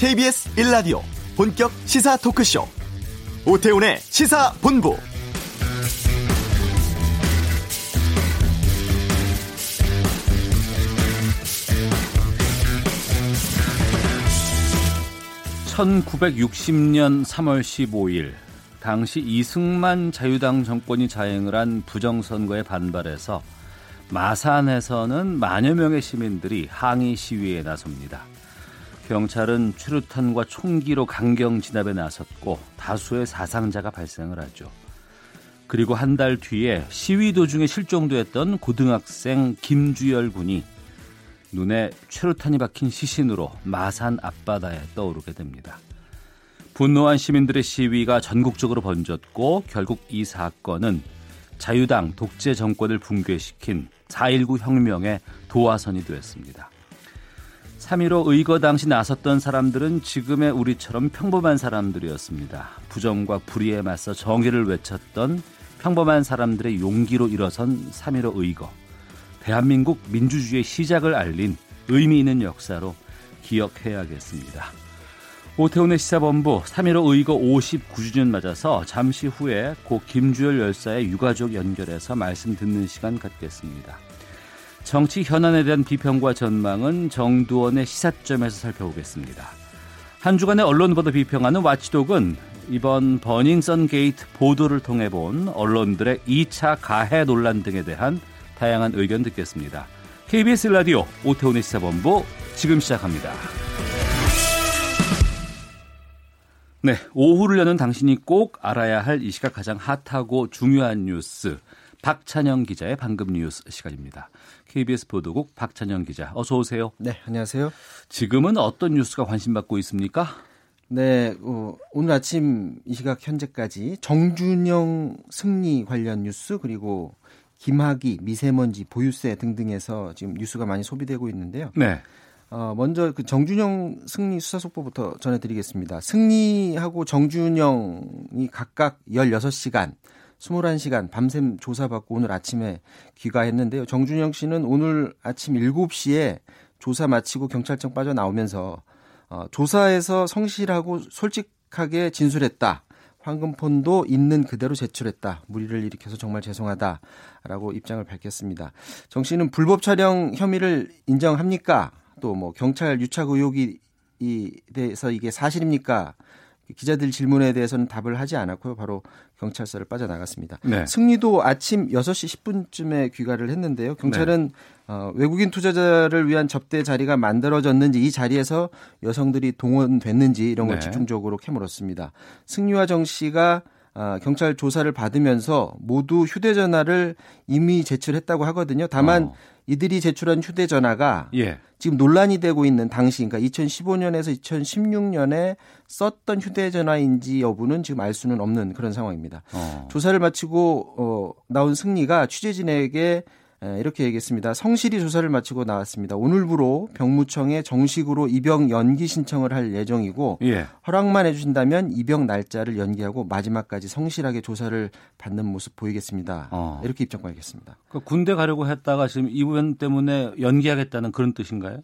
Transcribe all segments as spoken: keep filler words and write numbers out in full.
케이비에스 일 라디오 본격 시사 토크쇼 오태훈의 시사본부. 천구백육십 년 삼월 십오일 당시 이승만 자유당 정권이 자행을 한 부정선거에 반발해서 마산에서는 만여 명의 시민들이 항의 시위에 나섭니다. 경찰은 추루탄과 총기로 강경 진압에 나섰고 다수의 사상자가 발생을 하죠. 그리고 한 달 뒤에 시위 도중에 실종됐던 고등학생 김주열 군이 눈에 최루탄이 박힌 시신으로 마산 앞바다에 떠오르게 됩니다. 분노한 시민들의 시위가 전국적으로 번졌고 결국 이 사건은 자유당 독재 정권을 붕괴시킨 사 일구 혁명의 도화선이 되었습니다. 삼점십오 의거 당시 나섰던 사람들은 지금의 우리처럼 평범한 사람들이었습니다. 부정과 불의에 맞서 정의를 외쳤던 평범한 사람들의 용기로 일어선 삼점십오 의거. 대한민국 민주주의의 시작을 알린 의미 있는 역사로 기억해야겠습니다. 오태훈의 시사본부 삼점십오 의거 오십구 주년 맞아서 잠시 후에 고 김주열 열사의 유가족 연결해서 말씀 듣는 시간 갖겠습니다. 정치 현안에 대한 비평과 전망은 정두원의 시사점에서 살펴보겠습니다. 한 주간의 언론 보도 비평하는 와치독은 이번 버닝썬 게이트 보도를 통해 본 언론들의 이 차 가해 논란 등에 대한 다양한 의견 듣겠습니다. 케이비에스 라디오 오태훈의 시사본부 지금 시작합니다. 네, 오후를 여는 당신이 꼭 알아야 할 이 시각 가장 핫하고 중요한 뉴스 박찬영 기자의 방금 뉴스 시간입니다. 케이비에스 보도국 박찬영 기자 어서 오세요. 네, 안녕하세요. 지금은 어떤 뉴스가 관심받고 있습니까? 네, 어, 오늘 아침 이 시각 현재까지 정준영 승리 관련 뉴스 그리고 김학의, 미세먼지, 보유세 등등에서 지금 뉴스가 많이 소비되고 있는데요. 네. 어, 먼저 그 정준영 승리 수사 속보부터 전해드리겠습니다. 승리하고 정준영이 각각 열여섯 시간, 스물한 시간 밤샘 조사받고 오늘 아침에 귀가했는데요. 정준영 씨는 오늘 아침 일곱 시에 조사 마치고 경찰청 빠져나오면서 어, 조사에서 성실하고 솔직하게 진술했다. 황금폰도 있는 그대로 제출했다. 물의를 일으켜서 정말 죄송하다라고 입장을 밝혔습니다. 정 씨는 불법 촬영 혐의를 인정합니까? 또 뭐 경찰 유착 의혹이 대해서 이게 사실입니까? 기자들 질문에 대해서는 답을 하지 않았고요. 바로 경찰서를 빠져나갔습니다. 네. 승리도 아침 여섯 시 십 분쯤에 귀가를 했는데요. 경찰은 네. 어, 외국인 투자자를 위한 접대 자리가 만들어졌는지 이 자리에서 여성들이 동원됐는지 이런 걸 네. 집중적으로 캐물었습니다. 승리와 정 씨가 어, 경찰 조사를 받으면서 모두 휴대전화를 이미 제출했다고 하거든요. 다만 어. 이들이 제출한 휴대전화가 예. 지금 논란이 되고 있는 당시 그러니까 이천십오 년에서 이천십육 년에 썼던 휴대전화인지 여부는 지금 알 수는 없는 그런 상황입니다. 어. 조사를 마치고 어, 나온 승리가 취재진에게 이렇게 얘기했습니다. 성실히 조사를 마치고 나왔습니다. 오늘부로 병무청에 정식으로 입영 연기 신청을 할 예정이고 예. 허락만 해주신다면 입영 날짜를 연기하고 마지막까지 성실하게 조사를 받는 모습 보이겠습니다. 어. 이렇게 입장 밝혔습니다. 그러니까 군대 가려고 했다가 지금 이 부분 때문에 연기하겠다는 그런 뜻인가요?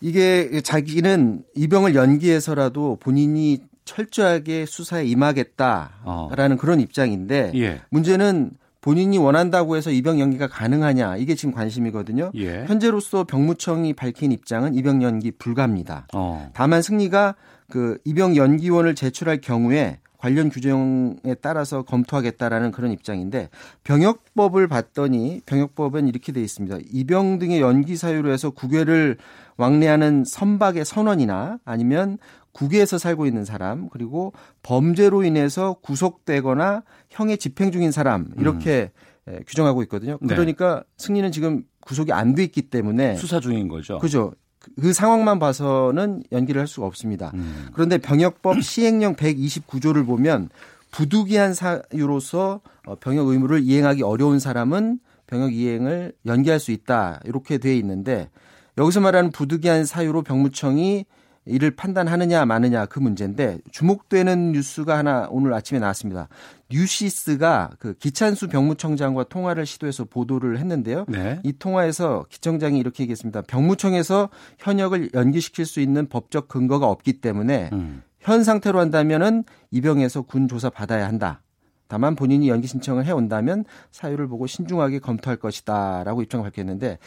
이게 자기는 입영을 연기해서라도 본인이 철저하게 수사에 임하겠다라는 어. 그런 입장인데 예. 문제는 본인이 원한다고 해서 입영 연기가 가능하냐 이게 지금 관심이거든요. 예. 현재로서 병무청이 밝힌 입장은 입영 연기 불가입니다. 어. 다만 승리가 그 입영 연기원을 제출할 경우에 관련 규정에 따라서 검토하겠다라는 그런 입장인데 병역법을 봤더니 병역법은 이렇게 돼 있습니다. 입영 등의 연기 사유로 해서 국외를 왕래하는 선박의 선원이나 아니면 국외에서 살고 있는 사람 그리고 범죄로 인해서 구속되거나 형의 집행 중인 사람 이렇게 음. 규정하고 있거든요. 그러니까 네. 승리는 지금 구속이 안 돼 있기 때문에 수사 중인 거죠. 그죠. 그 상황만 봐서는 연기를 할 수가 없습니다. 음. 그런데 병역법 시행령 백이십구 조를 보면 부득이한 사유로서 병역 의무를 이행하기 어려운 사람은 병역 이행을 연기할 수 있다. 이렇게 돼 있는데 여기서 말하는 부득이한 사유로 병무청이 이를 판단하느냐 마느냐 그 문제인데 주목되는 뉴스가 하나 오늘 아침에 나왔습니다. 뉴시스가 그 기찬수 병무청장과 통화를 시도해서 보도를 했는데요. 네. 이 통화에서 기청장이 이렇게 얘기했습니다. 병무청에서 현역을 연기시킬 수 있는 법적 근거가 없기 때문에 음. 현 상태로 한다면은 입영해서 군 조사 받아야 한다. 다만 본인이 연기 신청을 해온다면 사유를 보고 신중하게 검토할 것이다라고 입장을 밝혔는데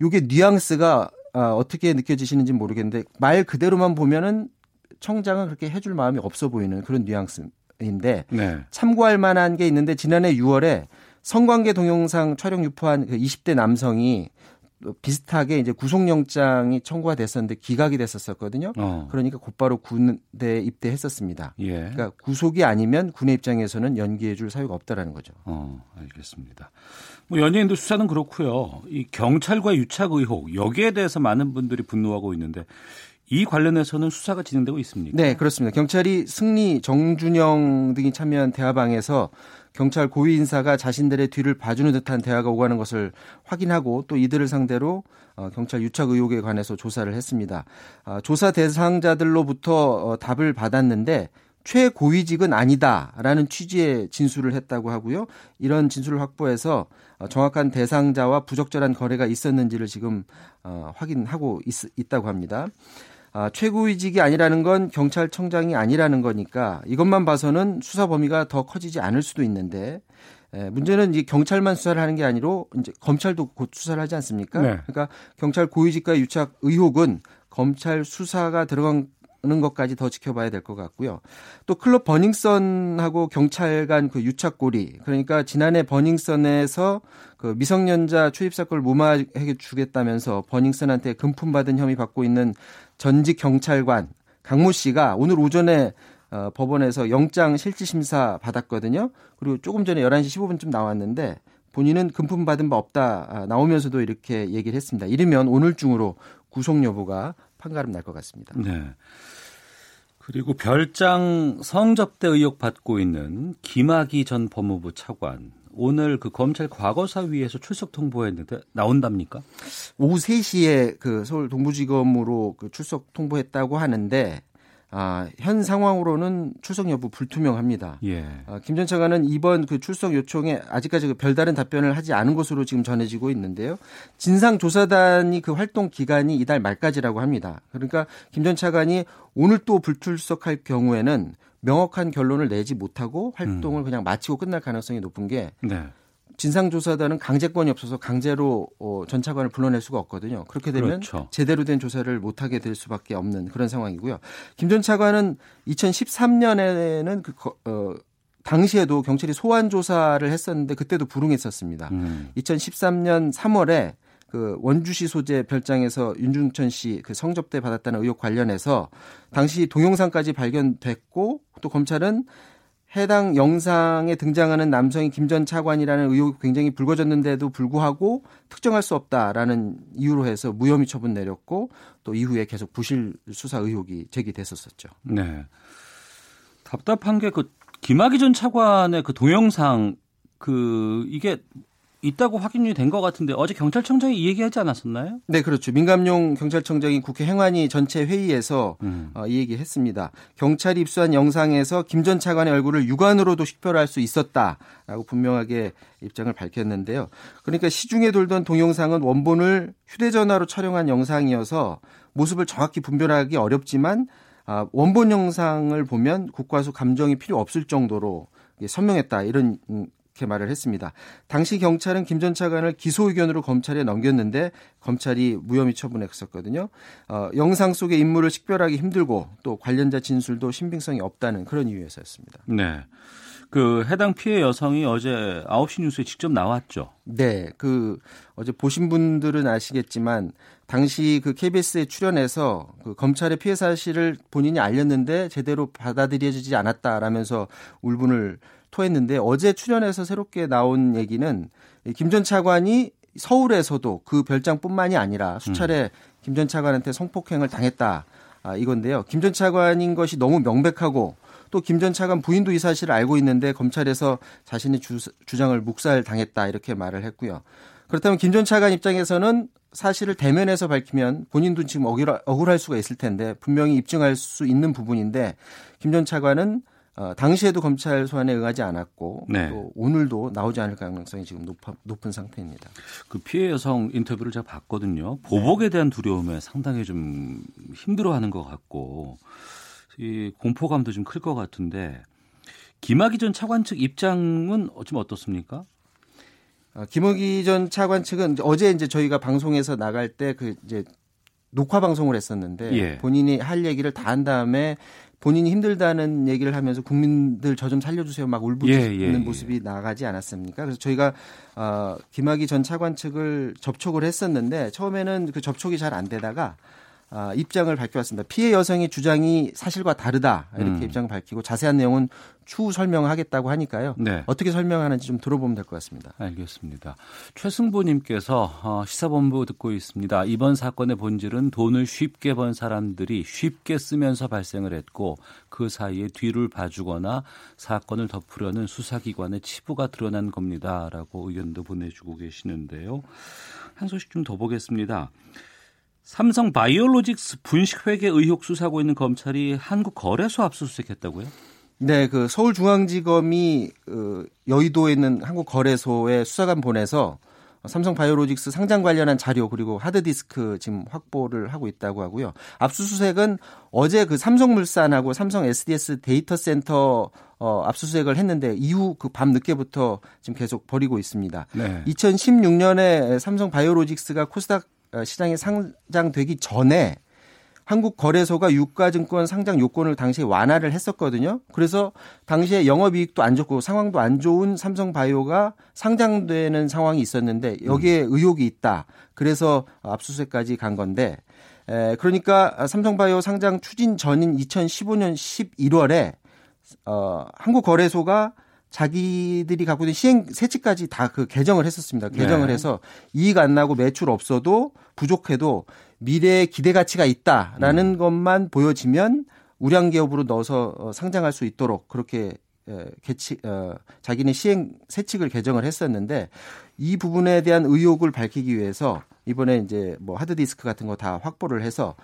이게 뉘앙스가 어떻게 느껴지시는지 모르겠는데 말 그대로만 보면은 청장은 그렇게 해줄 마음이 없어 보이는 그런 뉘앙스인데 네. 참고할 만한 게 있는데 지난해 유월에 성관계 동영상 촬영 유포한 그 이십 대 남성이 비슷하게 이제 구속영장이 청구가 됐었는데 기각이 됐었거든요. 어. 그러니까 곧바로 군대에 입대했었습니다. 예. 그러니까 구속이 아니면 군의 입장에서는 연기해줄 사유가 없다라는 거죠. 어, 알겠습니다. 뭐 연예인들 수사는 그렇고요. 이 경찰과 유착 의혹 여기에 대해서 많은 분들이 분노하고 있는데 이 관련해서는 수사가 진행되고 있습니까? 네, 그렇습니다. 경찰이 승리, 정준영 등이 참여한 대화방에서 경찰 고위 인사가 자신들의 뒤를 봐주는 듯한 대화가 오가는 것을 확인하고 또 이들을 상대로 경찰 유착 의혹에 관해서 조사를 했습니다. 조사 대상자들로부터 답을 받았는데 최고위직은 아니다라는 취지의 진술을 했다고 하고요. 이런 진술을 확보해서 정확한 대상자와 부적절한 거래가 있었는지를 지금 확인하고 있다고 합니다. 아, 최고위직이 아니라는 건 경찰청장이 아니라는 거니까 이것만 봐서는 수사 범위가 더 커지지 않을 수도 있는데 에, 문제는 이제 경찰만 수사를 하는 게 아니로 이제 검찰도 곧 수사를 하지 않습니까? 네. 그러니까 경찰 고위직과 유착 의혹은 검찰 수사가 들어간 는 것까지 더 지켜봐야 될 것 같고요. 또 클럽 버닝썬하고 경찰 간 그 유착고리 그러니까 지난해 버닝썬에서 그 미성년자 출입 사건을 무마하게 주겠다면서 버닝썬한테 금품 받은 혐의 받고 있는 전직 경찰관 강모 씨가 오늘 오전에 어, 법원에서 영장 실질심사 받았거든요. 그리고 조금 전에 열한 시 십오 분쯤 나왔는데 본인은 금품 받은 바 없다 나오면서도 이렇게 얘기를 했습니다. 이르면 오늘 중으로 구속 여부가 판가름 날 것 같습니다. 네. 그리고 별장 성접대 의혹 받고 있는 김학의 전 법무부 차관. 오늘 그 검찰 과거사위에서 출석 통보했는데 나온답니까? 오후 세 시에 그 서울 동부지검으로 그 출석 통보했다고 하는데 아, 현 상황으로는 출석 여부 불투명합니다. 예. 아, 김 전 차관은 이번 그 출석 요청에 아직까지 그 별다른 답변을 하지 않은 것으로 지금 전해지고 있는데요. 진상조사단이 그 활동 기간이 이달 말까지라고 합니다. 그러니까 김 전 차관이 오늘 또 불출석할 경우에는 명확한 결론을 내지 못하고 활동을 음. 그냥 마치고 끝날 가능성이 높은 게 네. 진상조사단은 강제권이 없어서 강제로 전 차관을 불러낼 수가 없거든요. 그렇게 되면 그렇죠. 제대로 된 조사를 못하게 될 수밖에 없는 그런 상황이고요. 김 전 차관은 이천십삼 년에는 그, 어, 당시에도 경찰이 소환 조사를 했었는데 그때도 불응했었습니다. 음. 이천십삼 년 삼월에 그 원주시 소재 별장에서 윤중천 씨 그 성접대 받았다는 의혹 관련해서 당시 동영상까지 발견됐고 또 검찰은 해당 영상에 등장하는 남성이 김 전 차관이라는 의혹이 굉장히 불거졌는데도 불구하고 특정할 수 없다라는 이유로 해서 무혐의 처분 내렸고 또 이후에 계속 부실 수사 의혹이 제기됐었었죠. 네. 답답한 게 그 김학의 전 차관의 그 동영상 그 이게 있다고 확인이 된 것 같은데 어제 경찰청장이 이 얘기하지 않았었나요? 네, 그렇죠. 민감용 경찰청장이 국회 행안위 전체 회의에서 음. 어, 이 얘기했습니다. 경찰이 입수한 영상에서 김 전 차관의 얼굴을 육안으로도 식별할 수 있었다라고 분명하게 입장을 밝혔는데요. 그러니까 시중에 돌던 동영상은 원본을 휴대전화로 촬영한 영상이어서 모습을 정확히 분별하기 어렵지만 아, 원본 영상을 보면 국과수 감정이 필요 없을 정도로 선명했다 이런 이렇게 말을 했습니다. 당시 경찰은 김 전 차관을 기소 의견으로 검찰에 넘겼는데 검찰이 무혐의 처분했었거든요. 어, 영상 속의 인물을 식별하기 힘들고 또 관련자 진술도 신빙성이 없다는 그런 이유에서였습니다. 네, 그 해당 피해 여성이 어제 아홉 시 뉴스에 직접 나왔죠. 네, 그 어제 보신 분들은 아시겠지만 당시 그 케이비에스에 출연해서 그 검찰의 피해 사실을 본인이 알렸는데 제대로 받아들여지지 않았다라면서 울분을 토했는데 어제 출연해서 새롭게 나온 얘기는 김 전 차관이 서울에서도 그 별장뿐만이 아니라 수차례 김 전 차관한테 성폭행을 당했다 아, 이건데요. 김 전 차관인 것이 너무 명백하고 또 김 전 차관 부인도 이 사실을 알고 있는데 검찰에서 자신의 주, 주장을 묵살당했다 이렇게 말을 했고요. 그렇다면 김 전 차관 입장에서는 사실을 대면에서 밝히면 본인도 지금 억울할 수가 있을 텐데 분명히 입증할 수 있는 부분인데 김 전 차관은 어, 당시에도 검찰 소환에 응하지 않았고 네. 또 오늘도 나오지 않을 가능성이 지금 높아, 높은 상태입니다. 그 피해 여성 인터뷰를 제가 봤거든요. 보복에 대한 두려움에 상당히 좀 힘들어하는 것 같고 이 공포감도 좀 클 것 같은데 김학의 전 차관 측 입장은 좀 어떻습니까? 어, 김학의 전 차관 측은 이제 어제 이제 저희가 방송에서 나갈 때 그 이제 녹화 방송을 했었는데 예. 본인이 할 얘기를 다 한 다음에. 본인이 힘들다는 얘기를 하면서 국민들 저 좀 살려주세요 막 울부짖는 예, 예, 예. 모습이 나가지 않았습니까? 그래서 저희가 어, 김학의 전 차관 측을 접촉을 했었는데 처음에는 그 접촉이 잘 안 되다가 어, 입장을 밝혀왔습니다. 피해 여성의 주장이 사실과 다르다 이렇게 음. 입장을 밝히고 자세한 내용은 추후 설명하겠다고 하니까요. 네. 어떻게 설명하는지 좀 들어보면 될 것 같습니다. 알겠습니다. 최승보님께서 시사본부 듣고 있습니다. 이번 사건의 본질은 돈을 쉽게 번 사람들이 쉽게 쓰면서 발생을 했고 그 사이에 뒤를 봐주거나 사건을 덮으려는 수사기관의 치부가 드러난 겁니다라고 의견도 보내주고 계시는데요. 한 소식 좀 더 보겠습니다. 삼성바이오로직스 분식회계 의혹 수사하고 있는 검찰이 한국거래소 압수수색했다고요? 네, 그 서울중앙지검이 여의도에 있는 한국거래소에 수사관 보내서 삼성바이오로직스 상장 관련한 자료 그리고 하드디스크 지금 확보를 하고 있다고 하고요. 압수수색은 어제 그 삼성물산하고 삼성 에스디에스 데이터센터 어, 압수수색을 했는데 이후 그 밤 늦게부터 지금 계속 벌이고 있습니다. 네. 이천십육 년에 삼성바이오로직스가 코스닥 시장에 상장되기 전에 한국거래소가 유가증권 상장 요건을 당시에 완화를 했었거든요. 그래서 당시에 영업이익도 안 좋고 상황도 안 좋은 삼성바이오가 상장되는 상황이 있었는데 여기에 의혹이 있다. 그래서 압수수색까지 간 건데 그러니까 삼성바이오 상장 추진 전인 이천십오 년 십일월에 한국거래소가 자기들이 갖고 있는 시행 세칙까지 다 그 개정을 했었습니다. 개정을 네. 해서 이익 안 나고 매출 없어도 부족해도 미래의 기대 가치가 있다라는 음. 것만 보여지면 우량기업으로 넣어서 상장할 수 있도록 그렇게 개칙, 어, 자기네 시행 세칙을 개정을 했었는데 이 부분에 대한 의혹을 밝히기 위해서 이번에 이제 뭐 하드디스크 같은 거 다 확보를 해서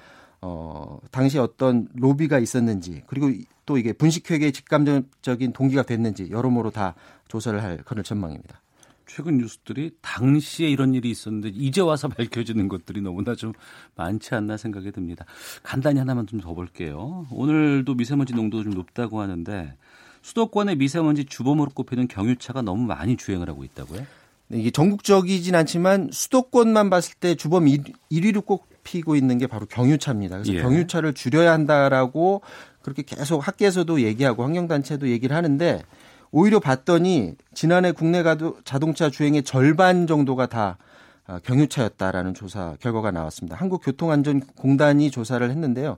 어, 당시 어떤 로비가 있었는지 그리고 또 이게 분식회계의 직감적인 동기가 됐는지 여러모로 다 조사를 할 그런 전망입니다. 최근 뉴스들이 당시에 이런 일이 있었는데 이제 와서 밝혀지는 것들이 너무나 좀 많지 않나 생각이 듭니다. 간단히 하나만 좀 더 볼게요. 오늘도 미세먼지 농도가 좀 높다고 하는데 수도권의 미세먼지 주범으로 꼽히는 경유차가 너무 많이 주행을 하고 있다고요? 이게 전국적이진 않지만 수도권만 봤을 때 주범 일 위로 꼽히고 있는 게 바로 경유차입니다. 그래서 예. 경유차를 줄여야 한다라고 그렇게 계속 학계에서도 얘기하고 환경단체도 얘기를 하는데 오히려 봤더니 지난해 국내 자동차 주행의 절반 정도가 다 경유차였다라는 조사 결과가 나왔습니다. 한국교통안전공단이 조사를 했는데요.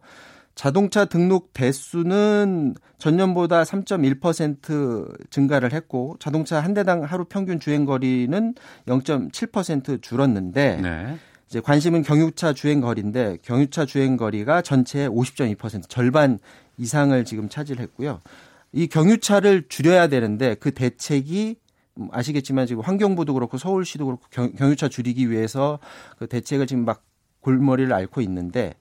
자동차 등록 대수는 전년보다 삼 점 일 퍼센트 증가를 했고 자동차 한 대당 하루 평균 주행거리는 영 점 칠 퍼센트 줄었는데 네. 이제 관심은 경유차 주행거리인데 경유차 주행거리가 전체의 오십 점 이 퍼센트 절반 이상을 지금 차지했고요. 이 경유차를 줄여야 되는데 그 대책이 아시겠지만 지금 환경부도 그렇고 서울시도 그렇고 경유차 줄이기 위해서 그 대책을 지금 막 골머리를 앓고 있는데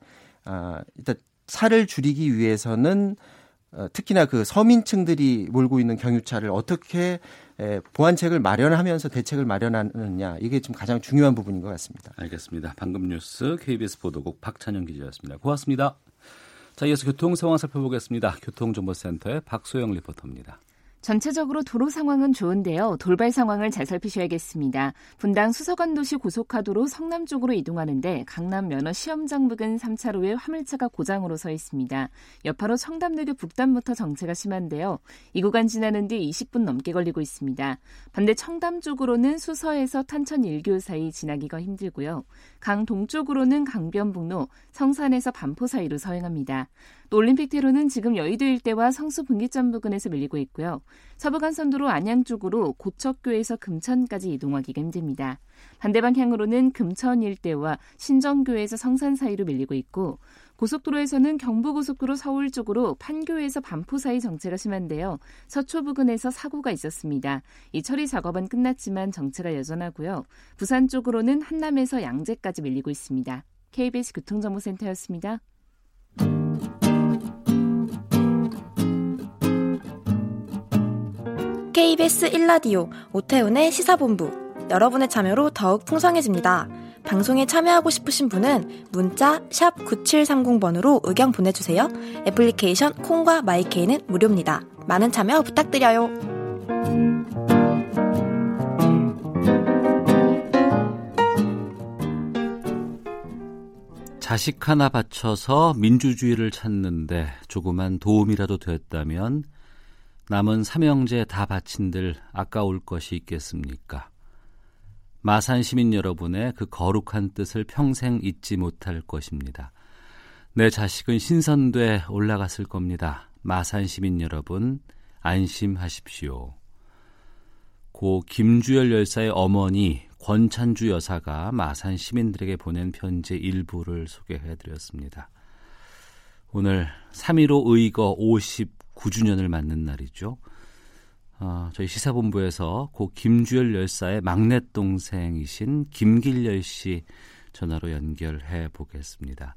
아, 일단 차를 줄이기 위해서는 특히나 그 서민층들이 몰고 있는 경유차를 어떻게 보완책을 마련하면서 대책을 마련하느냐 이게 지금 가장 중요한 부분인 것 같습니다. 알겠습니다. 방금 뉴스 케이비에스 보도국 박찬영 기자였습니다. 고맙습니다. 자, 이어서 교통 상황 살펴보겠습니다. 교통정보센터의 박소영 리포터입니다. 전체적으로 도로 상황은 좋은데요. 돌발 상황을 잘 살피셔야겠습니다. 분당 수서관도시 고속화도로 성남 쪽으로 이동하는데 강남 면허 시험장 부근 삼 차로에 화물차가 고장으로 서 있습니다. 여파로 청담대교 북단부터 정체가 심한데요. 이 구간 지나는 뒤 이십 분 넘게 걸리고 있습니다. 반대 청담 쪽으로는 수서에서 탄천 일 교 사이 지나기가 힘들고요. 강동쪽으로는 강변북로 성산에서 반포 사이로 서행합니다. 또 올림픽대로는 지금 여의도 일대와 성수 분기점 부근에서 밀리고 있고요. 서부간선도로 안양 쪽으로 고척교에서 금천까지 이동하기가 힘듭니다. 반대 방향으로는 금천 일대와 신정교에서 성산 사이로 밀리고 있고 고속도로에서는 경부고속도로 서울 쪽으로 판교에서 반포 사이 정체가 심한데요. 서초 부근에서 사고가 있었습니다. 이 처리 작업은 끝났지만 정체가 여전하고요. 부산 쪽으로는 한남에서 양재까지 밀리고 있습니다. 케이비에스 교통정보센터였습니다. 케이비에스 일 라디오 오태훈의 시사본부. 여러분의 참여로 더욱 풍성해집니다. 방송에 참여하고 싶으신 분은 문자 샵 구칠삼공 번으로 의견 보내주세요. 애플리케이션 콩과 마이케이는 무료입니다. 많은 참여 부탁드려요. 자식 하나 바쳐서 민주주의를 찾는데 조그만 도움이라도 되었다면 남은 삼형제 다 바친들 아까울 것이 있겠습니까? 마산 시민 여러분의 그 거룩한 뜻을 평생 잊지 못할 것입니다. 내 자식은 신선돼 올라갔을 겁니다. 마산 시민 여러분 안심하십시오. 고 김주열 열사의 어머니 권찬주 여사가 마산 시민들에게 보낸 편지 일부를 소개해드렸습니다. 오늘 삼점십오 의거 오십구 주년을 맞는 날이죠. 어, 저희 시사본부에서 고 김주열 열사의 막내 동생이신 김길렬 씨 전화로 연결해 보겠습니다.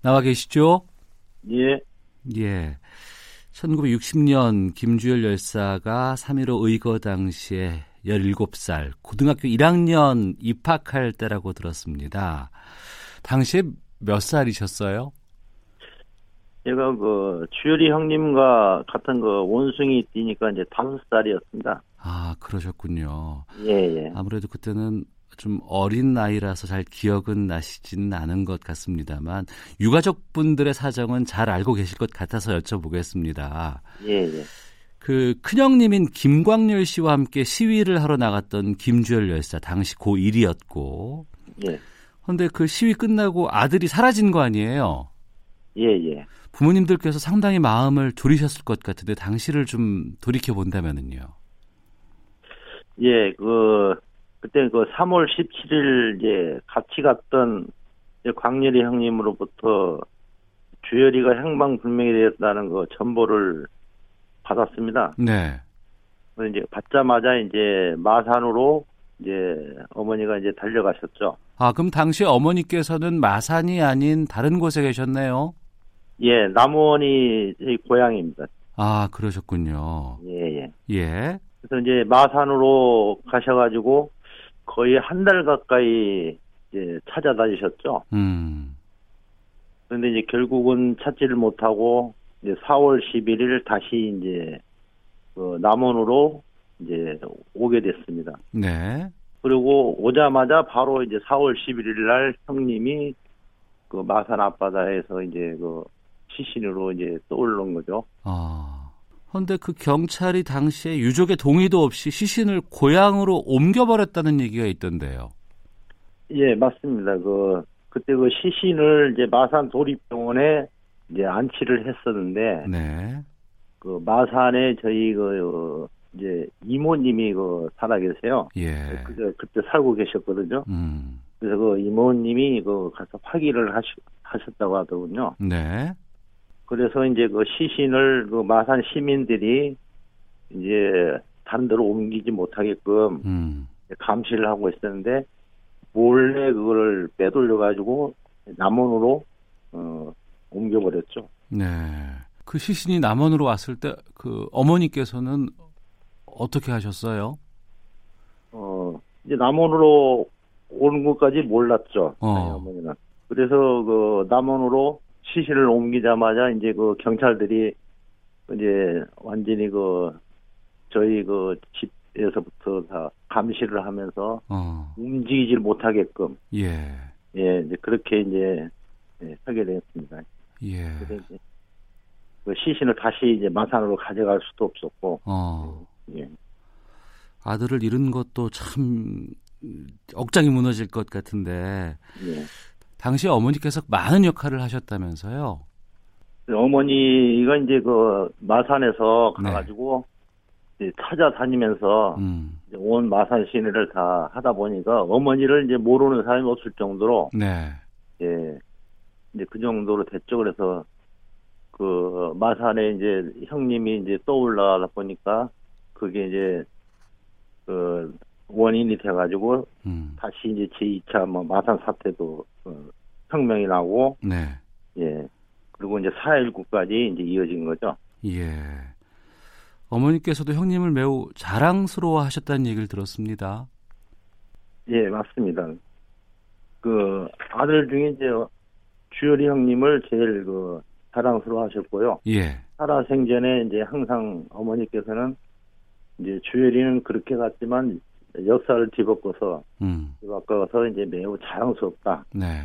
나와 계시죠? 예. 예. 천구백육십 년 김주열 열사가 삼점십오 의거 당시에 열일곱 살, 고등학교 일 학년 입학할 때라고 들었습니다. 당시에 몇 살이셨어요? 제가 그 주열이 형님과 같은 그 원숭이 뛰니까 이제 다섯 살이었습니다. 아, 그러셨군요. 예, 예. 아무래도 그때는 좀 어린 나이라서 잘 기억은 나시지는 않은 것 같습니다만 유가족 분들의 사정은 잘 알고 계실 것 같아서 여쭤보겠습니다. 예, 예. 그 큰형님인 김광렬 씨와 함께 시위를 하러 나갔던 김주열 열사 당시 고일이었고, 예. 그런데 그 시위 끝나고 아들이 사라진 거 아니에요? 예, 예. 부모님들께서 상당히 마음을 졸이셨을 것 같은데 당시를 좀 돌이켜 본다면은요. 예, 그 그때 그 삼월 십칠일 이제 같이 갔던 광렬이 형님으로부터 주열이가 행방불명이 되었다는 그 전보를 받았습니다. 네. 이제 받자마자 이제 마산으로 이제 어머니가 이제 달려가셨죠. 아, 그럼 당시 어머니께서는 마산이 아닌 다른 곳에 계셨네요. 예, 남원이 저희 고향입니다. 아, 그러셨군요. 예, 예. 예. 그래서 이제 마산으로 가셔가지고 거의 한 달 가까이 이제 찾아다니셨죠. 음. 그런데 이제 결국은 찾지를 못하고 이제 사월 십일일 다시 이제 그 남원으로 이제 오게 됐습니다. 네. 그리고 오자마자 바로 이제 사월 십일일날 형님이 그 마산 앞바다에서 이제 그 시신으로 이제 떠올른 거죠. 아. 그런데 그 경찰이 당시에 유족의 동의도 없이 시신을 고향으로 옮겨버렸다는 얘기가 있던데요. 예, 맞습니다. 그 그때 그 시신을 이제 마산 도립병원에 이제 안치를 했었는데, 네. 그 마산에 저희 그 이제 이모님이 그 살아계세요. 예. 그 그때 살고 계셨거든요. 음. 그래서 그 이모님이 그 가서 파기를 하시, 하셨다고 하더군요. 네. 그래서 이제 그 시신을 그 마산 시민들이 이제 다른 데로 옮기지 못하게끔 음. 감시를 하고 있었는데 몰래 그걸 빼돌려 가지고 남원으로 어, 옮겨버렸죠. 네. 그 시신이 남원으로 왔을 때 그 어머니께서는 어떻게 하셨어요? 어 이제 남원으로 오는 것까지 몰랐죠. 어. 아니, 어머니는. 그래서 그 남원으로 시신을 옮기자마자 이제 그 경찰들이 이제 완전히 그 저희 그 집에서부터 다 감시를 하면서 어. 움직이질 못하게끔 예. 예, 이제 그렇게 이제 예, 하게 되었습니다. 예. 그래서 이제 그 시신을 다시 이제 마산으로 가져갈 수도 없었고 어. 예. 아들을 잃은 것도 참 억장이 무너질 것 같은데 예. 당시 어머니께서 많은 역할을 하셨다면서요? 어머니가 이제 그 마산에서 가가지고 네. 이제 찾아다니면서 음. 이제 온 마산 시내를 다 하다 보니까 어머니를 이제 모르는 사람이 없을 정도로 네. 예, 이제 그 정도로 됐죠. 그래서 그 마산에 이제 형님이 이제 떠올라 보니까 그게 이제 그 원인이 돼가지고 음. 다시 이제 제이 차 뭐 마산 사태도 어, 혁명이 나고, 네, 예, 그리고 이제 사 일구까지 이제 이어진 거죠. 예. 어머니께서도 형님을 매우 자랑스러워하셨다는 얘기를 들었습니다. 예, 맞습니다. 그 아들 중에 이제 주열이 형님을 제일 그 자랑스러워하셨고요. 예. 살아 생전에 이제 항상 어머니께서는 이제 주열이는 그렇게 갔지만 역사를 뒤바꿔서 음. 뒤바꿔서 이제 매우 자랑스럽다. 네.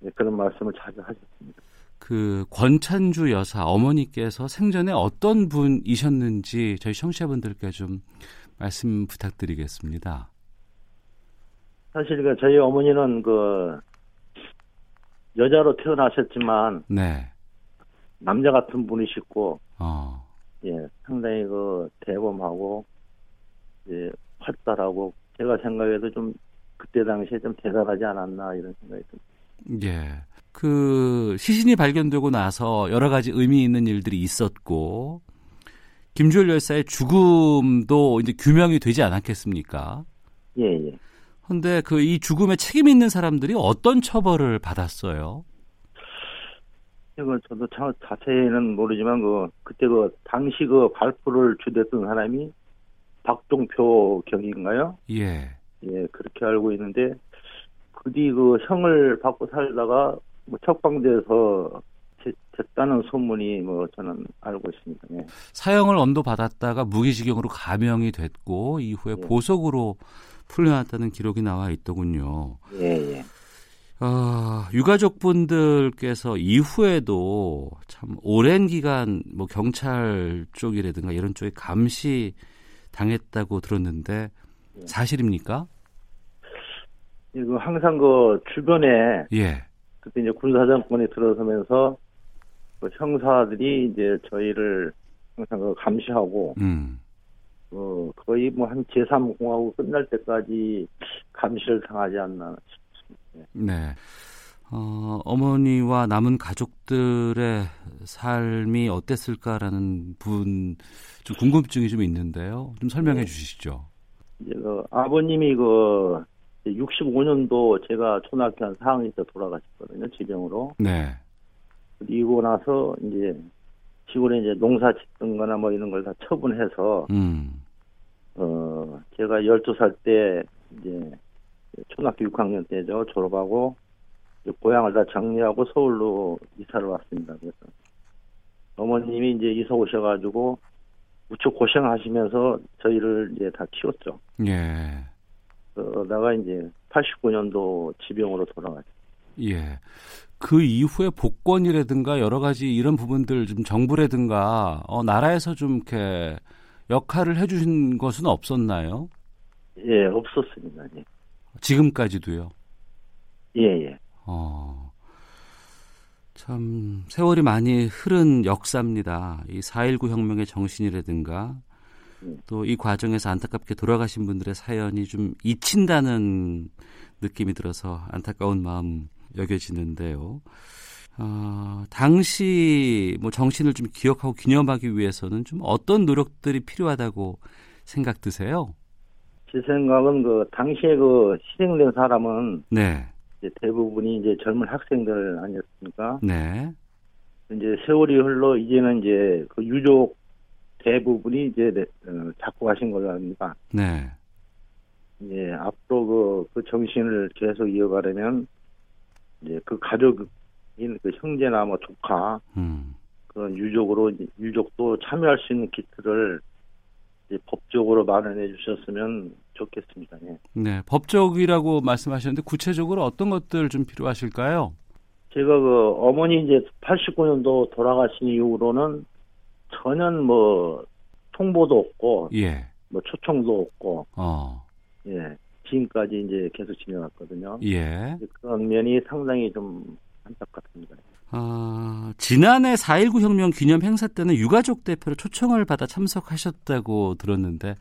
네, 그런 말씀을 자주 하셨습니다. 그 권찬주 여사 어머니께서 생전에 어떤 분이셨는지 저희 청취자분들께 좀 말씀 부탁드리겠습니다. 사실 그 저희 어머니는 그 여자로 태어나셨지만 네. 남자 같은 분이셨고, 어. 예, 상당히 그 대범하고 예, 활달하고 제가 생각해도 좀 그때 당시에 좀 대단하지 않았나 이런 생각이 듭니다. 예. 그 시신이 발견되고 나서 여러 가지 의미 있는 일들이 있었고 김주열 열사의 죽음도 이제 규명이 되지 않았겠습니까? 예, 예. 근데 그 이 죽음에 책임 있는 사람들이 어떤 처벌을 받았어요? 이거 저도 참 자세히는 모르지만 그 그때 그 당시 그 발표를 주도했던 사람이 박종표 경인가요? 예. 예, 그렇게 알고 있는데 그 뒤 그 형을 받고 살다가 뭐 석방돼서 됐다는 소문이 뭐 저는 알고 있습니다. 예. 사형을 언도받았다가 무기징역으로 감형이 됐고 이후에 예. 보석으로 풀려났다는 기록이 나와 있더군요. 예, 예. 어, 유가족분들께서 이후에도 참 오랜 기간 뭐 경찰 쪽이라든가 이런 쪽에 감시 당했다고 들었는데 예. 사실입니까? 이거 항상 그 주변에 예. 그때 이제 군사정권이 들어서면서 그 형사들이 이제 저희를 항상 그 감시하고. 음. 어, 거의 뭐 한 제삼 공화국 끝날 때까지 감시를 당하지 않나 싶습니다. 네. 어, 어머니와 남은 가족들의 삶이 어땠을까라는 분, 좀 궁금증이 좀 있는데요. 좀 설명해 네. 주시죠. 이제 그 아버님이 그 육십오 년도 제가 초등학교 한 사 학년 때 돌아가셨거든요. 지병으로. 네. 그리고 나서 이제 시골에 이제 농사 짓던 거나 뭐 이런 걸 다 처분해서, 음. 어, 제가 열두 살 때, 이제, 초등학교 육 학년 때죠. 졸업하고, 이제 고향을 다 정리하고 서울로 이사를 왔습니다. 그래서, 어머님이 이제 이사 오셔가지고, 무척 고생하시면서 저희를 이제 다 키웠죠. 예. 그러다가 이제 팔십구 년도 지병으로 돌아가셨죠. 예. 그 이후에 복권이라든가 여러 가지 이런 부분들 좀 정부라든가 어, 나라에서 좀 이렇게 역할을 해주신 것은 없었나요? 예, 없었습니다. 예. 지금까지도요? 예, 예. 어, 참 세월이 많이 흐른 역사입니다. 이 사 일구 혁명의 정신이라든가 예. 또 이 과정에서 안타깝게 돌아가신 분들의 사연이 좀 잊힌다는 느낌이 들어서 안타까운 마음. 여겨지는데요. 어, 당시 뭐 정신을 좀 기억하고 기념하기 위해서는 좀 어떤 노력들이 필요하다고 생각 드세요? 제 생각은 그 당시에 그 희생된 사람은 네. 이제 대부분이 이제 젊은 학생들 아니었습니까? 네. 이제 세월이 흘러 이제는 이제 그 유족 대부분이 이제 잡고 가신 걸로 압니다. 네. 예, 앞으로 그, 그 정신을 계속 이어가려면 이제 그 가족인 그 형제나 뭐 조카 음. 그런 유족으로 유족도 참여할 수 있는 기틀을 이제 법적으로 마련해 주셨으면 좋겠습니다. 예. 네, 법적이라고 말씀하셨는데 구체적으로 어떤 것들 좀 필요하실까요? 제가 그 어머니 이제 팔십구 년도 돌아가신 이후로는 전혀 뭐 통보도 없고, 예, 뭐 초청도 없고, 어, 예. 지금까지 이제 계속 지내왔거든요. 예. 그런 면이 상당히 좀 안타깝습니다. 아, 지난해 사 일구 혁명 기념 행사 때는 유가족 대표로 초청을 받아 참석하셨다고 들었는데,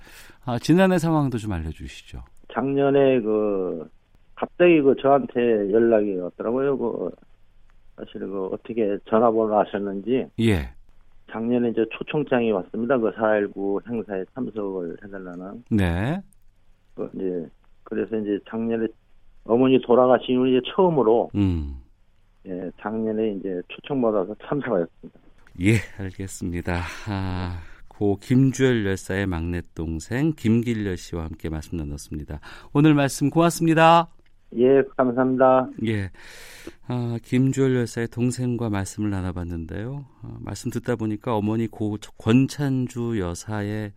아, 지난해 상황도 좀 알려주시죠. 작년에 그, 갑자기 그 저한테 연락이 왔더라고요. 그, 사실 그 어떻게 전화번호 아셨는지 예. 작년에 이제 초청장이 왔습니다. 그 사일구 행사에 참석을 해달라는. 네. 그 이제 그래서 이제 작년에 어머니 돌아가신 이후에 처음으로 음. 예, 작년에 이제 초청받아서 참석하였습니다. 예, 알겠습니다. 아, 고 김주열 열사의 막내 동생 김길렬 씨와 함께 말씀 나눴습니다. 오늘 말씀 고맙습니다. 예, 감사합니다. 예, 아, 김주열 열사의 동생과 말씀을 나눠봤는데요. 아, 말씀 듣다 보니까 어머니 고 권찬주 여사의